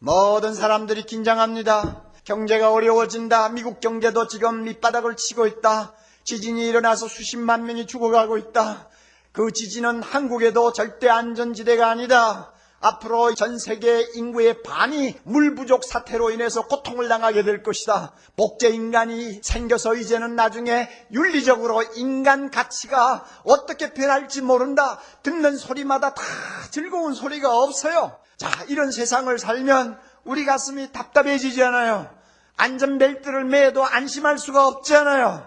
모든 사람들이 긴장합니다. 경제가 어려워진다. 미국 경제도 지금 밑바닥을 치고 있다. 지진이 일어나서 수십만 명이 죽어가고 있다. 그 지진은 한국에도 절대 안전지대가 아니다. 앞으로 전 세계 인구의 반이 물 부족 사태로 인해서 고통을 당하게 될 것이다. 복제 인간이 생겨서 이제는 나중에 윤리적으로 인간 가치가 어떻게 변할지 모른다. 듣는 소리마다 다 즐거운 소리가 없어요. 자, 이런 세상을 살면 우리 가슴이 답답해지잖아요. 안전벨트를 매도 안심할 수가 없잖아요.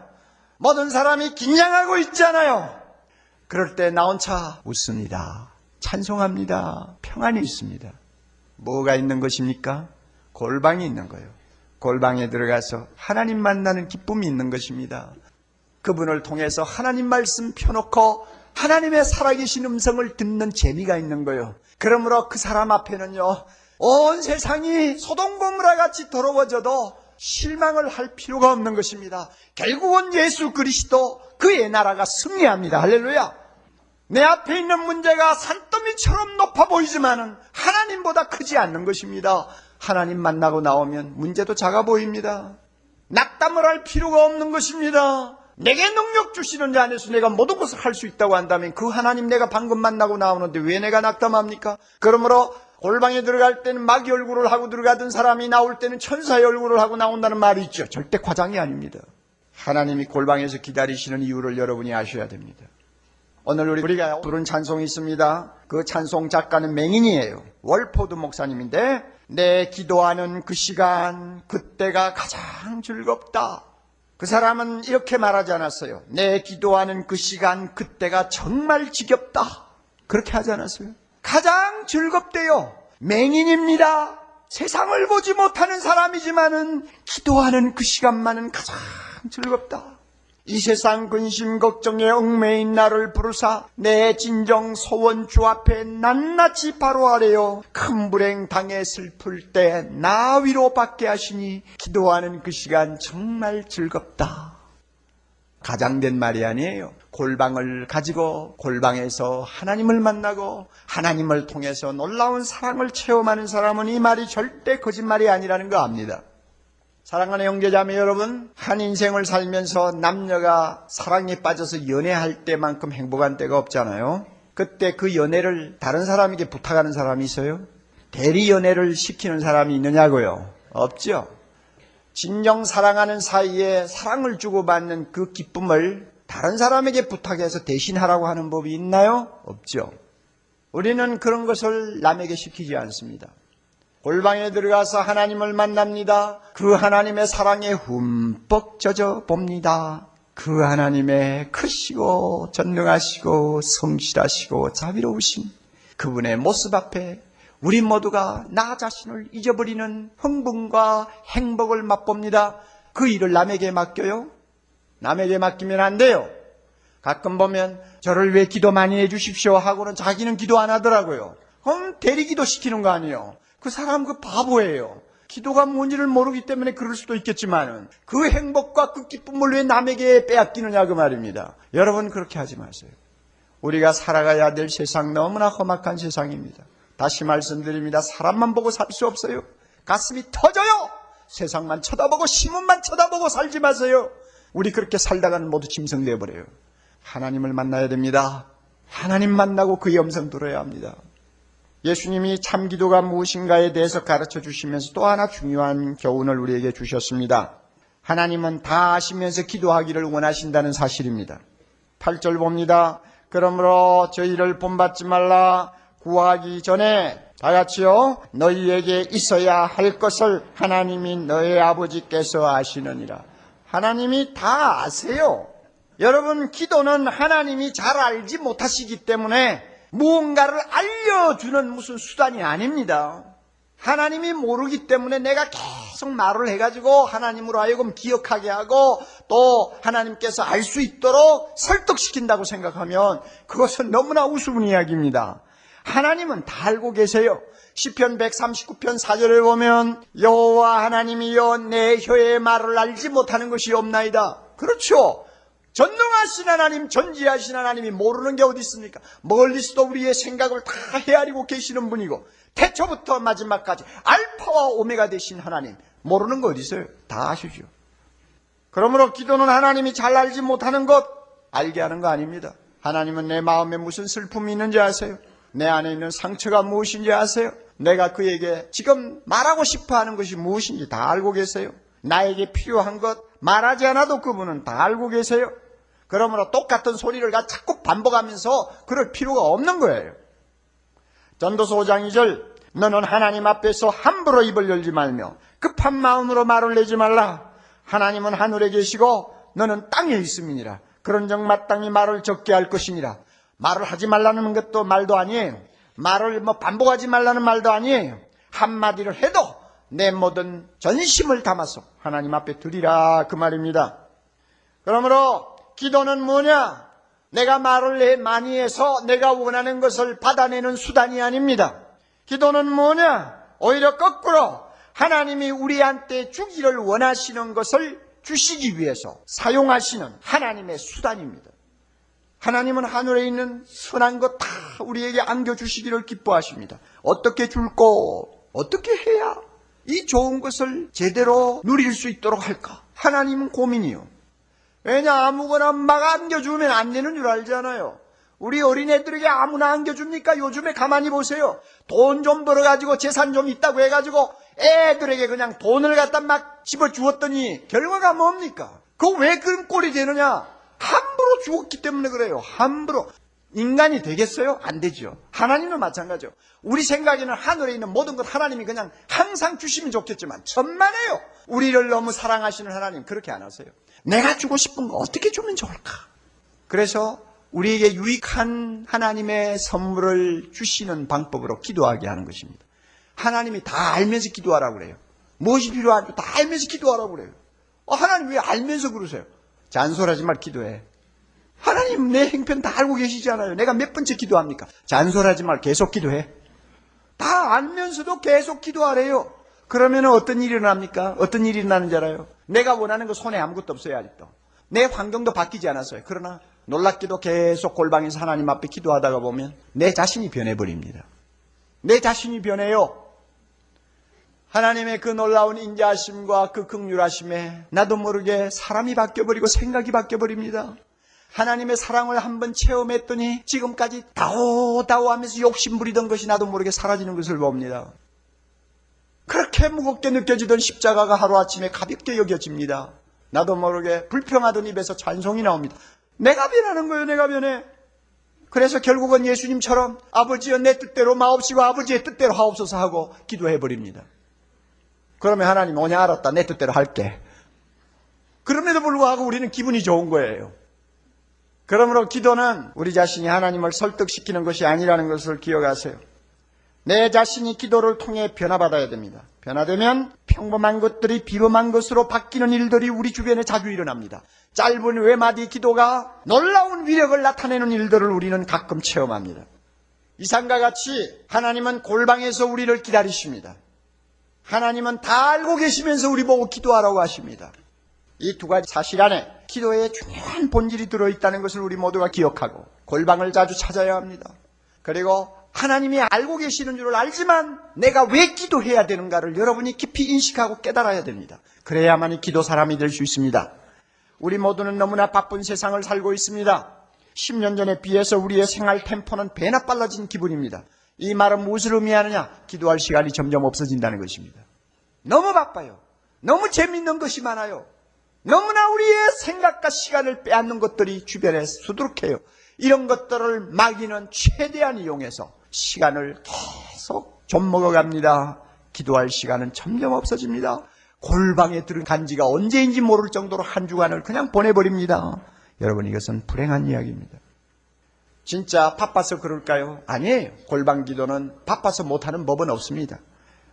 모든 사람이 긴장하고 있잖아요. 그럴 때 나 혼자 웃습니다. 찬송합니다. 평안이 있습니다. 뭐가 있는 것입니까? 골방이 있는 거예요. 골방에 들어가서 하나님 만나는 기쁨이 있는 것입니다. 그분을 통해서 하나님 말씀 펴놓고 하나님의 살아계신 음성을 듣는 재미가 있는 거예요. 그러므로 그 사람 앞에는요, 온 세상이 소돔고모라 같이 더러워져도 실망을 할 필요가 없는 것입니다. 결국은 예수 그리스도 그의 나라가 승리합니다. 할렐루야! 내 앞에 있는 문제가 산더미처럼 높아 보이지만은 하나님보다 크지 않는 것입니다. 하나님 만나고 나오면 문제도 작아 보입니다. 낙담을 할 필요가 없는 것입니다. 내게 능력 주시는 자 안에서 내가 모든 것을 할 수 있다고 한다면 그 하나님 내가 방금 만나고 나오는데 왜 내가 낙담합니까? 그러므로 골방에 들어갈 때는 마귀 얼굴을 하고 들어가던 사람이 나올 때는 천사의 얼굴을 하고 나온다는 말이 있죠. 절대 과장이 아닙니다. 하나님이 골방에서 기다리시는 이유를 여러분이 아셔야 됩니다. 오늘 우리가 부른 찬송이 있습니다. 그 찬송 작가는 맹인이에요. 월포드 목사님인데, 내 기도하는 그 시간, 그때가 가장 즐겁다. 그 사람은 이렇게 말하지 않았어요. 내 기도하는 그 시간, 그때가 정말 지겹다. 그렇게 하지 않았어요. 가장 즐겁대요. 맹인입니다. 세상을 보지 못하는 사람이지만은 기도하는 그 시간만은 가장 즐겁다. 이 세상 근심 걱정에 얽매인 나를 부르사 내 진정 소원 주 앞에 낱낱이 바로하래요. 큰 불행 당해 슬플 때 나 위로받게 하시니 기도하는 그 시간 정말 즐겁다. 가장된 말이 아니에요. 골방을 가지고 골방에서 하나님을 만나고 하나님을 통해서 놀라운 사랑을 체험하는 사람은 이 말이 절대 거짓말이 아니라는 거 압니다. 사랑하는 형제자매 여러분, 한 인생을 살면서 남녀가 사랑에 빠져서 연애할 때만큼 행복한 때가 없잖아요. 그때 그 연애를 다른 사람에게 부탁하는 사람이 있어요? 대리 연애를 시키는 사람이 있느냐고요? 없죠. 진정 사랑하는 사이에 사랑을 주고받는 그 기쁨을 다른 사람에게 부탁해서 대신하라고 하는 법이 있나요? 없죠. 우리는 그런 것을 남에게 시키지 않습니다. 골방에 들어가서 하나님을 만납니다. 그 하나님의 사랑에 흠뻑 젖어 봅니다. 그 하나님의 크시고 전능하시고 성실하시고 자비로우신 그분의 모습 앞에 우리 모두가 나 자신을 잊어버리는 흥분과 행복을 맛봅니다. 그 일을 남에게 맡겨요? 남에게 맡기면 안 돼요. 가끔 보면 저를 왜 기도 많이 해주십시오 하고는 자기는 기도 안 하더라고요. 그럼 대리기도 시키는 거 아니에요. 그 사람 그 바보예요. 기도가 뭔지를 모르기 때문에 그럴 수도 있겠지만 그 행복과 그 기쁨을 왜 남에게 빼앗기느냐 그 말입니다. 여러분 그렇게 하지 마세요. 우리가 살아가야 될 세상 너무나 험악한 세상입니다. 다시 말씀드립니다. 사람만 보고 살 수 없어요. 가슴이 터져요. 세상만 쳐다보고 신문만 쳐다보고 살지 마세요. 우리 그렇게 살다가는 모두 짐승되어버려요. 하나님을 만나야 됩니다. 하나님 만나고 그의 음성 들어야 합니다. 예수님이 참 기도가 무엇인가에 대해서 가르쳐 주시면서 또 하나 중요한 교훈을 우리에게 주셨습니다. 하나님은 다 아시면서 기도하기를 원하신다는 사실입니다. 팔 절 봅니다. 그러므로 저희를 본받지 말라. 구하기 전에 다 같이요 너희에게 있어야 할 것을 하나님이 너의 아버지께서 아시느니라. 하나님이 다 아세요. 여러분, 기도는 하나님이 잘 알지 못하시기 때문에 무언가를 알려주는 무슨 수단이 아닙니다. 하나님이 모르기 때문에 내가 계속 말을 해가지고 하나님으로 하여금 기억하게 하고 또 하나님께서 알 수 있도록 설득시킨다고 생각하면 그것은 너무나 우스운 이야기입니다. 하나님은 다 알고 계세요. 시편 백삼십구 편 사 절에 보면 여호와 하나님이여 내 혀의 말을 알지 못하는 것이 없나이다. 그렇죠. 전능하신 하나님, 전지하신 하나님이 모르는 게 어디 있습니까? 멀리서도 우리의 생각을 다 헤아리고 계시는 분이고 태초부터 마지막까지 알파와 오메가 되신 하나님, 모르는 거 어디 있어요? 다 아시죠. 그러므로 기도는 하나님이 잘 알지 못하는 것 알게 하는 거 아닙니다. 하나님은 내 마음에 무슨 슬픔이 있는지 아세요? 내 안에 있는 상처가 무엇인지 아세요? 내가 그에게 지금 말하고 싶어하는 것이 무엇인지 다 알고 계세요. 나에게 필요한 것 말하지 않아도 그분은 다 알고 계세요. 그러므로 똑같은 소리를 자꾸 반복하면서 그럴 필요가 없는 거예요. 전도서 오 장 이 절, 너는 하나님 앞에서 함부로 입을 열지 말며 급한 마음으로 말을 내지 말라. 하나님은 하늘에 계시고 너는 땅에 있음이니라. 그런즉 마땅히 말을 적게 할 것이니라. 말을 하지 말라는 것도 말도 아니에요. 말을 뭐 반복하지 말라는 말도 아니에요. 한마디를 해도 내 모든 전심을 담아서 하나님 앞에 드리라, 그 말입니다. 그러므로 기도는 뭐냐? 내가 말을 많이 해서 내가 원하는 것을 받아내는 수단이 아닙니다. 기도는 뭐냐? 오히려 거꾸로 하나님이 우리한테 주기를 원하시는 것을 주시기 위해서 사용하시는 하나님의 수단입니다. 하나님은 하늘에 있는 선한 것 다 우리에게 안겨주시기를 기뻐하십니다. 어떻게 줄고 어떻게 해야 이 좋은 것을 제대로 누릴 수 있도록 할까? 하나님은 고민이요. 왜냐, 아무거나 막 안겨주면 안 되는 줄 알잖아요. 우리 어린애들에게 아무나 안겨줍니까? 요즘에 가만히 보세요. 돈 좀 벌어가지고 재산 좀 있다고 해가지고 애들에게 그냥 돈을 갖다 막 집어주었더니 결과가 뭡니까? 그거 왜 그런 꼴이 되느냐? 함부로 주었기 때문에 그래요. 함부로. 인간이 되겠어요? 안 되죠. 하나님도 마찬가지죠. 우리 생각에는 하늘에 있는 모든 것 하나님이 그냥 항상 주시면 좋겠지만 천만에요. 우리를 너무 사랑하시는 하나님 그렇게 안 하세요. 내가 주고 싶은 거 어떻게 주면 좋을까? 그래서 우리에게 유익한 하나님의 선물을 주시는 방법으로 기도하게 하는 것입니다. 하나님이 다 알면서 기도하라고 그래요. 무엇이 필요한지 다 알면서 기도하라고 그래요. 어, 하나님 왜 알면서 그러세요? 잔소리하지 말, 기도해. 하나님 내 행편 다 알고 계시잖아요. 내가 몇 번째 기도합니까? 잔소리하지 말, 계속 기도해. 다 알면서도 계속 기도하래요. 그러면 어떤 일이 일어납니까? 어떤 일이 일어나는지 알아요? 내가 원하는 거 손에 아무것도 없어요. 아직도 내 환경도 바뀌지 않았어요. 그러나 놀랍게도 계속 골방에서 하나님 앞에 기도하다가 보면 내 자신이 변해버립니다. 내 자신이 변해요. 하나님의 그 놀라운 인자하심과 그 긍휼하심에 나도 모르게 사람이 바뀌어버리고 생각이 바뀌어버립니다. 하나님의 사랑을 한번 체험했더니 지금까지 다오다오 하면서 욕심부리던 것이 나도 모르게 사라지는 것을 봅니다. 그렇게 무겁게 느껴지던 십자가가 하루아침에 가볍게 여겨집니다. 나도 모르게 불평하던 입에서 찬송이 나옵니다. 내가 변하는 거예요. 내가 변해. 그래서 결국은 예수님처럼 아버지여 내 뜻대로 마옵시고 아버지의 뜻대로 하옵소서 하고 기도해버립니다. 그러면 하나님 오냐, 알았다, 내 뜻대로 할게. 그럼에도 불구하고 우리는 기분이 좋은 거예요. 그러므로 기도는 우리 자신이 하나님을 설득시키는 것이 아니라는 것을 기억하세요. 내 자신이 기도를 통해 변화받아야 됩니다. 변화되면 평범한 것들이 비범한 것으로 바뀌는 일들이 우리 주변에 자주 일어납니다. 짧은 외마디 기도가 놀라운 위력을 나타내는 일들을 우리는 가끔 체험합니다. 이상과 같이 하나님은 골방에서 우리를 기다리십니다. 하나님은 다 알고 계시면서 우리 보고 기도하라고 하십니다. 이 두 가지 사실 안에 기도의 중요한 본질이 들어있다는 것을 우리 모두가 기억하고 골방을 자주 찾아야 합니다. 그리고 하나님이 알고 계시는 줄 알지만 내가 왜 기도해야 되는가를 여러분이 깊이 인식하고 깨달아야 됩니다. 그래야만이 기도 사람이 될 수 있습니다. 우리 모두는 너무나 바쁜 세상을 살고 있습니다. 십 년 전에 비해서 우리의 생활 템포는 배나 빨라진 기분입니다. 이 말은 무엇을 의미하느냐? 기도할 시간이 점점 없어진다는 것입니다. 너무 바빠요. 너무 재밌는 것이 많아요. 너무나 우리의 생각과 시간을 빼앗는 것들이 주변에 수두룩해요. 이런 것들을 막이는 최대한 이용해서 시간을 계속 좀먹어갑니다. 기도할 시간은 점점 없어집니다. 골방에 들은 간지가 언제인지 모를 정도로 한 주간을 그냥 보내버립니다. 여러분, 이것은 불행한 이야기입니다. 진짜 바빠서 그럴까요? 아니에요. 골방기도는 바빠서 못하는 법은 없습니다.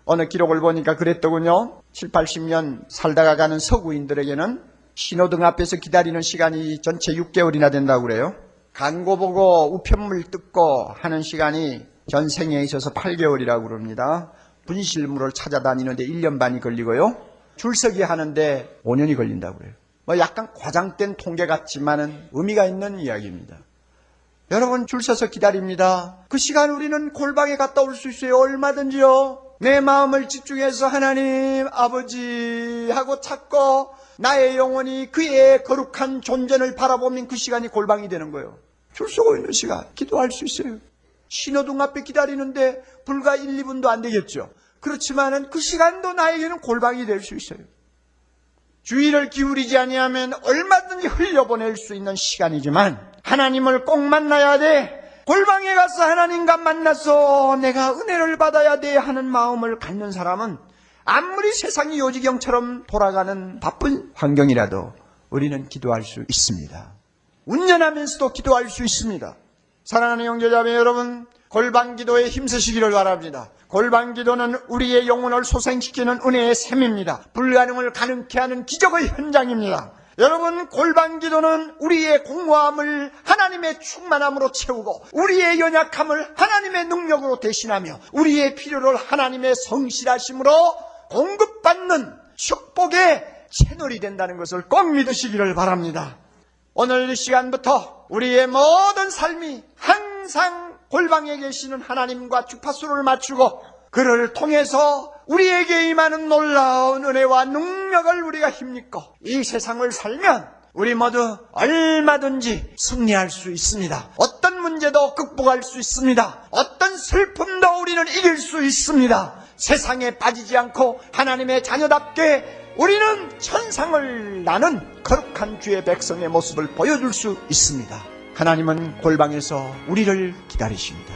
어느 기록을 보니까 그랬더군요. 칠팔십 년 살다가 가는 서구인들에게는 신호등 앞에서 기다리는 시간이 전체 육 개월이나 된다고 그래요. 광고 보고 우편물 뜯고 하는 시간이 전생에 있어서 팔 개월이라고 그럽니다. 분실물을 찾아다니는데 일 년 반이 걸리고요. 줄서기 하는데 오 년이 걸린다고 그래요. 뭐 약간 과장된 통계 같지만은 의미가 있는 이야기입니다. 여러분, 줄 서서 기다립니다. 그 시간 우리는 골방에 갔다 올 수 있어요. 얼마든지요. 내 마음을 집중해서 하나님 아버지 하고 찾고 나의 영혼이 그의 거룩한 존재를 바라보면 그 시간이 골방이 되는 거예요. 줄 서고 있는 시간 기도할 수 있어요. 신호등 앞에 기다리는데 불과 일, 이 분도 안 되겠죠. 그렇지만은 그 시간도 나에게는 골방이 될 수 있어요. 주의를 기울이지 아니하면 얼마든지 흘려보낼 수 있는 시간이지만 하나님을 꼭 만나야 돼. 골방에 가서 하나님과 만나서 내가 은혜를 받아야 돼 하는 마음을 갖는 사람은 아무리 세상이 요지경처럼 돌아가는 바쁜 환경이라도 우리는 기도할 수 있습니다. 운전하면서도 기도할 수 있습니다. 사랑하는 형제자매 여러분, 골방기도에 힘쓰시기를 바랍니다. 골방기도는 우리의 영혼을 소생시키는 은혜의 셈입니다. 불가능을 가능케 하는 기적의 현장입니다. 여러분, 골방기도는 우리의 공허함을 하나님의 충만함으로 채우고 우리의 연약함을 하나님의 능력으로 대신하며 우리의 필요를 하나님의 성실하심으로 공급받는 축복의 채널이 된다는 것을 꼭 믿으시기를 바랍니다. 오늘 이 시간부터 우리의 모든 삶이 항상 골방에 계시는 하나님과 주파수를 맞추고 그를 통해서 우리에게 임하는 놀라운 은혜와 능력을 우리가 힘입고 이 세상을 살면 우리 모두 얼마든지 승리할 수 있습니다. 어떤 문제도 극복할 수 있습니다. 어떤 슬픔도 우리는 이길 수 있습니다. 세상에 빠지지 않고 하나님의 자녀답게 우리는 천상을 나는 거룩한 주의 백성의 모습을 보여줄 수 있습니다. 하나님은 골방에서 우리를 기다리십니다.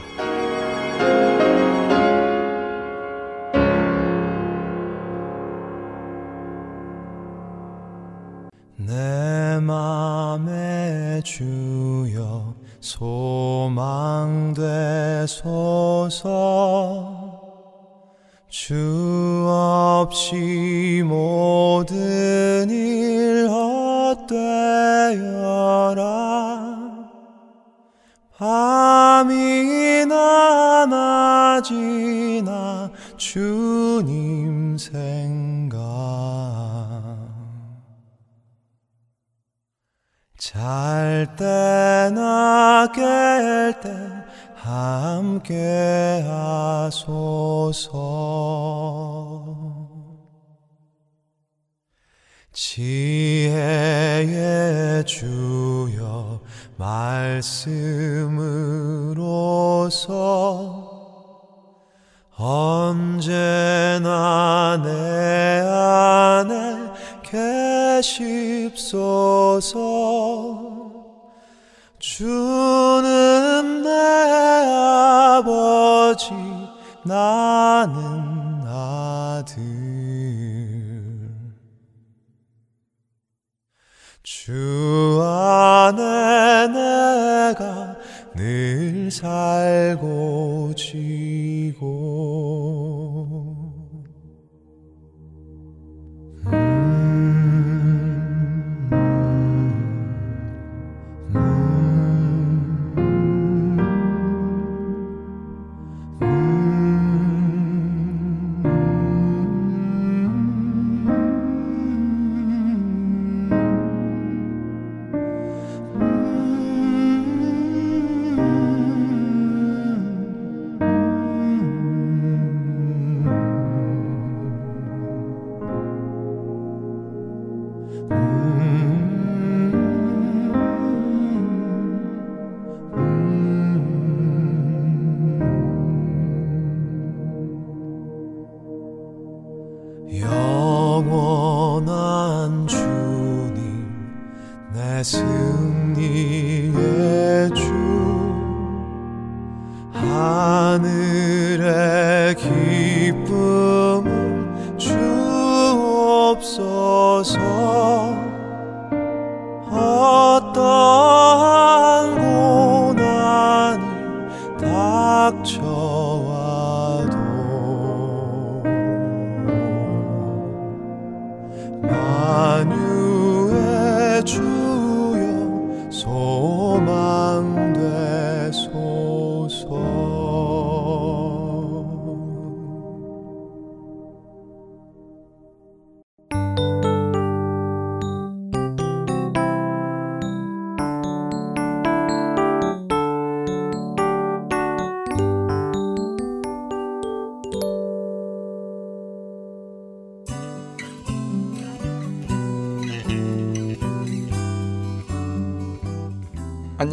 내 맘의 주여 소망되소서. 주 없이 모든 일 헛되어라. 밤이나 낮이나 주님 생각. 잘 때나 깰 때 함께 하소서. 지혜의 주여 말씀으로서 언제나 내 안에 계십소서. 주는 내 아버지 나는 아들. 주 안에 내가 늘 살고 지고. 주옵소서. 어떤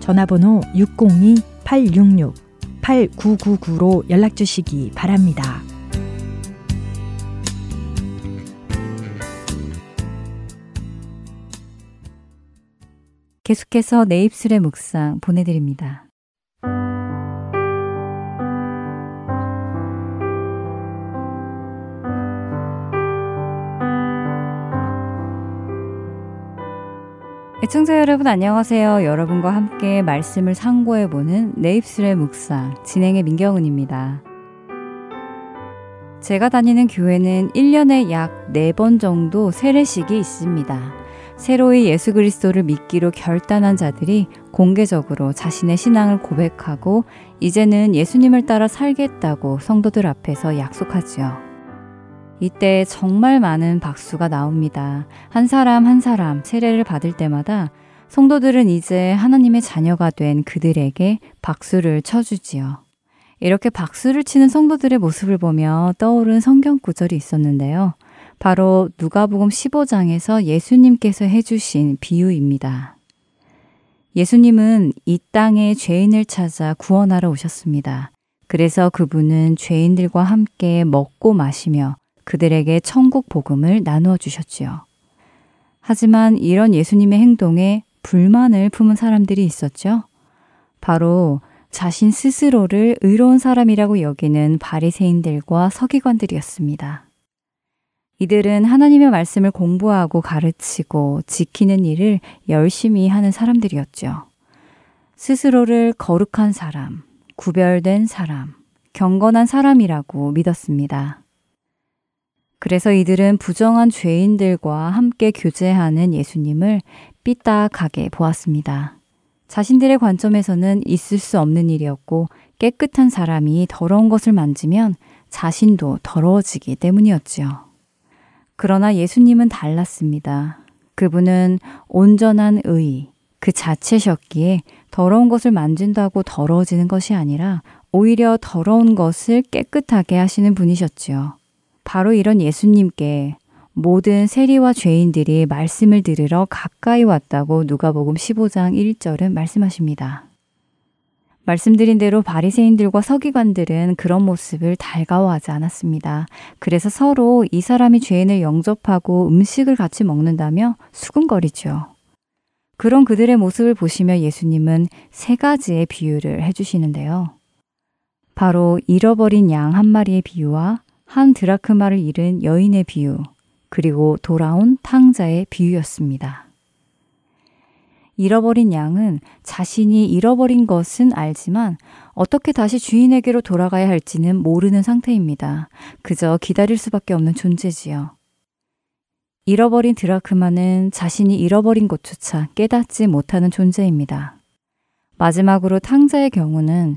전화번호 육공이 팔육육 팔구구구로 연락주시기 바랍니다. 계속해서 내 입술의 묵상 보내드립니다. 애청자 여러분 안녕하세요. 여러분과 함께 말씀을 상고해보는 내 입술의 묵상 진행의 민경은입니다. 제가 다니는 교회는 일 년에 약 네 번 정도 세례식이 있습니다. 새로이 예수 그리스도를 믿기로 결단한 자들이 공개적으로 자신의 신앙을 고백하고 이제는 예수님을 따라 살겠다고 성도들 앞에서 약속하지요. 이때 정말 많은 박수가 나옵니다. 한 사람 한 사람 세례를 받을 때마다 성도들은 이제 하나님의 자녀가 된 그들에게 박수를 쳐주지요. 이렇게 박수를 치는 성도들의 모습을 보며 떠오른 성경 구절이 있었는데요. 바로 누가복음 십오 장에서 예수님께서 해주신 비유입니다. 예수님은 이 땅에 죄인을 찾아 구원하러 오셨습니다. 그래서 그분은 죄인들과 함께 먹고 마시며 그들에게 천국 복음을 나누어 주셨지요. 하지만 이런 예수님의 행동에 불만을 품은 사람들이 있었죠. 바로 자신 스스로를 의로운 사람이라고 여기는 바리새인들과 서기관들이었습니다. 이들은 하나님의 말씀을 공부하고 가르치고 지키는 일을 열심히 하는 사람들이었죠. 스스로를 거룩한 사람, 구별된 사람, 경건한 사람이라고 믿었습니다. 그래서 이들은 부정한 죄인들과 함께 교제하는 예수님을 삐딱하게 보았습니다. 자신들의 관점에서는 있을 수 없는 일이었고 깨끗한 사람이 더러운 것을 만지면 자신도 더러워지기 때문이었지요. 그러나 예수님은 달랐습니다. 그분은 온전한 의의 그 자체셨기에 더러운 것을 만진다고 더러워지는 것이 아니라 오히려 더러운 것을 깨끗하게 하시는 분이셨지요. 바로 이런 예수님께 모든 세리와 죄인들이 말씀을 들으러 가까이 왔다고 누가복음 십오 장 일 절은 말씀하십니다. 말씀드린 대로 바리새인들과 서기관들은 그런 모습을 달가워하지 않았습니다. 그래서 서로 이 사람이 죄인을 영접하고 음식을 같이 먹는다며 수군거리죠. 그런 그들의 모습을 보시며 예수님은 세 가지의 비유를 해주시는데요. 바로 잃어버린 양 한 마리의 비유와 한 드라크마를 잃은 여인의 비유, 그리고 돌아온 탕자의 비유였습니다. 잃어버린 양은 자신이 잃어버린 것은 알지만 어떻게 다시 주인에게로 돌아가야 할지는 모르는 상태입니다. 그저 기다릴 수밖에 없는 존재지요. 잃어버린 드라크마는 자신이 잃어버린 것조차 깨닫지 못하는 존재입니다. 마지막으로 탕자의 경우는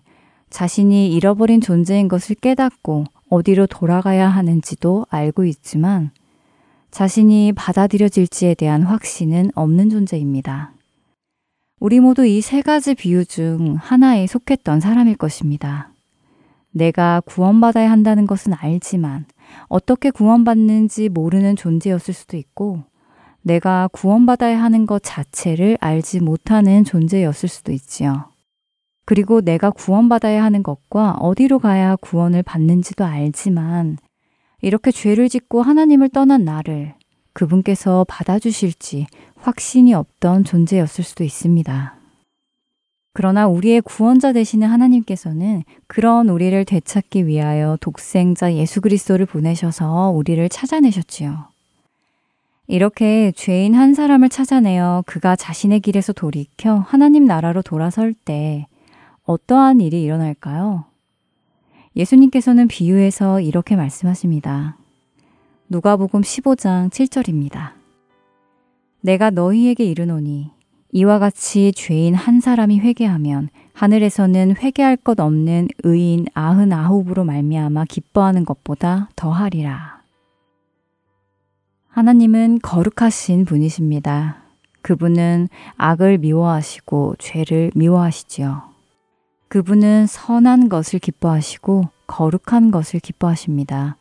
자신이 잃어버린 존재인 것을 깨닫고 어디로 돌아가야 하는지도 알고 있지만 자신이 받아들여질지에 대한 확신은 없는 존재입니다. 우리 모두 이 세 가지 비유 중 하나에 속했던 사람일 것입니다. 내가 구원받아야 한다는 것은 알지만 어떻게 구원받는지 모르는 존재였을 수도 있고 내가 구원받아야 하는 것 자체를 알지 못하는 존재였을 수도 있지요. 그리고 내가 구원받아야 하는 것과 어디로 가야 구원을 받는지도 알지만 이렇게 죄를 짓고 하나님을 떠난 나를 그분께서 받아주실지 확신이 없던 존재였을 수도 있습니다. 그러나 우리의 구원자 되시는 하나님께서는 그런 우리를 되찾기 위하여 독생자 예수 그리스도를 보내셔서 우리를 찾아내셨지요. 이렇게 죄인 한 사람을 찾아내어 그가 자신의 길에서 돌이켜 하나님 나라로 돌아설 때 어떠한 일이 일어날까요? 예수님께서는 비유해서 이렇게 말씀하십니다. 누가복음 십오 장 칠 절입니다. 내가 너희에게 이르노니 이와 같이 죄인 한 사람이 회개하면 하늘에서는 회개할 것 없는 의인 아흔아홉으로 말미암아 기뻐하는 것보다 더하리라. 하나님은 거룩하신 분이십니다. 그분은 악을 미워하시고 죄를 미워하시지요. 그분은 선한 것을 기뻐하시고 거룩한 것을 기뻐하십니다.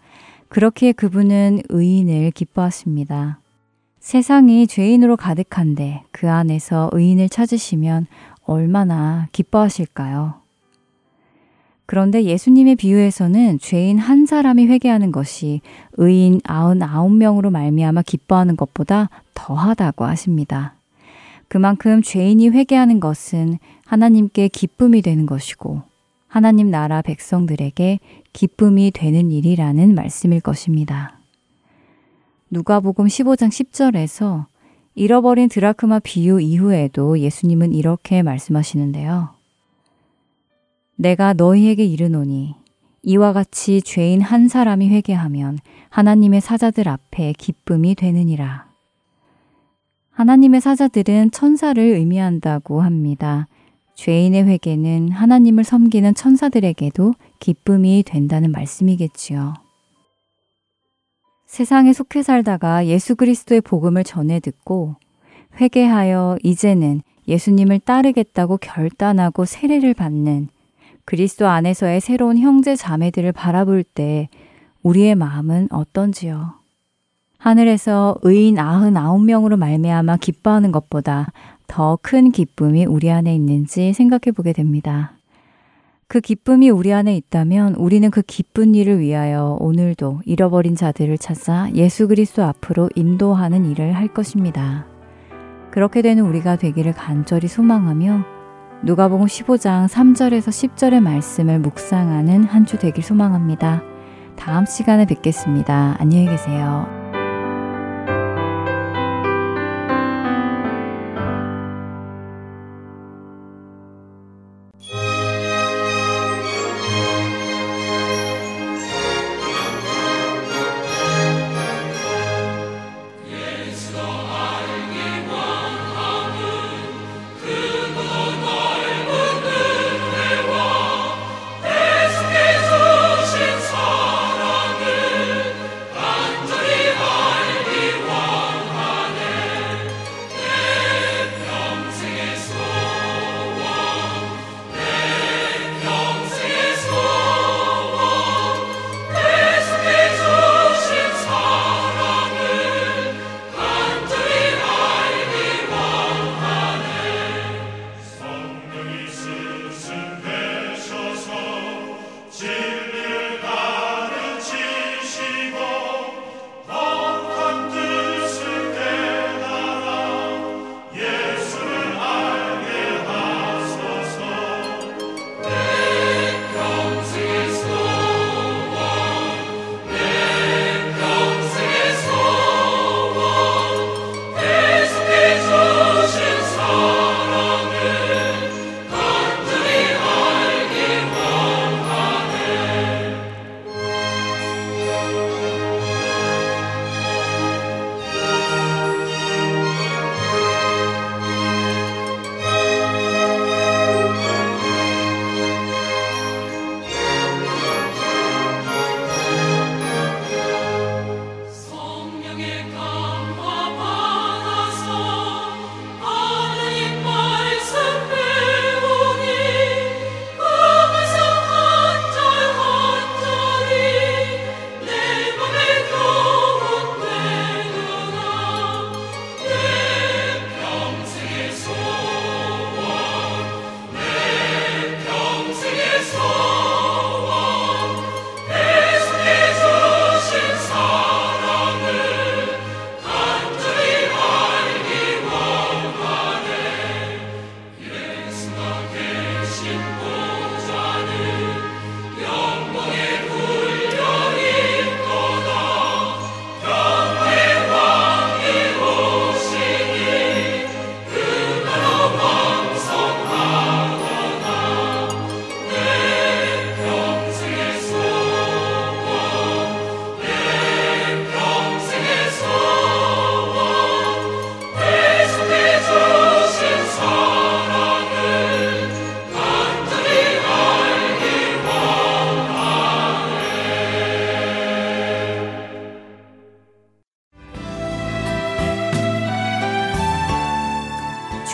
그렇기에 그분은 의인을 기뻐하십니다. 세상이 죄인으로 가득한데 그 안에서 의인을 찾으시면 얼마나 기뻐하실까요? 그런데 예수님의 비유에서는 죄인 한 사람이 회개하는 것이 의인 아흔아홉 명으로 말미암아 기뻐하는 것보다 더하다고 하십니다. 그만큼 죄인이 회개하는 것은 하나님께 기쁨이 되는 것이고 하나님 나라 백성들에게 기쁨이 되는 일이라는 말씀일 것입니다. 누가복음 십오 장 십 절에서 잃어버린 드라크마 비유 이후에도 예수님은 이렇게 말씀하시는데요. 내가 너희에게 이르노니 이와 같이 죄인 한 사람이 회개하면 하나님의 사자들 앞에 기쁨이 되느니라. 하나님의 사자들은 천사를 의미한다고 합니다. 죄인의 회개는 하나님을 섬기는 천사들에게도 기쁨이 된다는 말씀이겠지요. 세상에 속해 살다가 예수 그리스도의 복음을 전해 듣고 회개하여 이제는 예수님을 따르겠다고 결단하고 세례를 받는 그리스도 안에서의 새로운 형제 자매들을 바라볼 때 우리의 마음은 어떤지요? 하늘에서 의인 아흔아홉 명으로 말미암아 기뻐하는 것보다 더 큰 기쁨이 우리 안에 있는지 생각해 보게 됩니다. 그 기쁨이 우리 안에 있다면 우리는 그 기쁜 일을 위하여 오늘도 잃어버린 자들을 찾아 예수 그리스도 앞으로 인도하는 일을 할 것입니다. 그렇게 되는 우리가 되기를 간절히 소망하며 누가복음 십오 장 삼 절에서 십 절의 말씀을 묵상하는 한 주 되길 소망합니다. 다음 시간에 뵙겠습니다. 안녕히 계세요.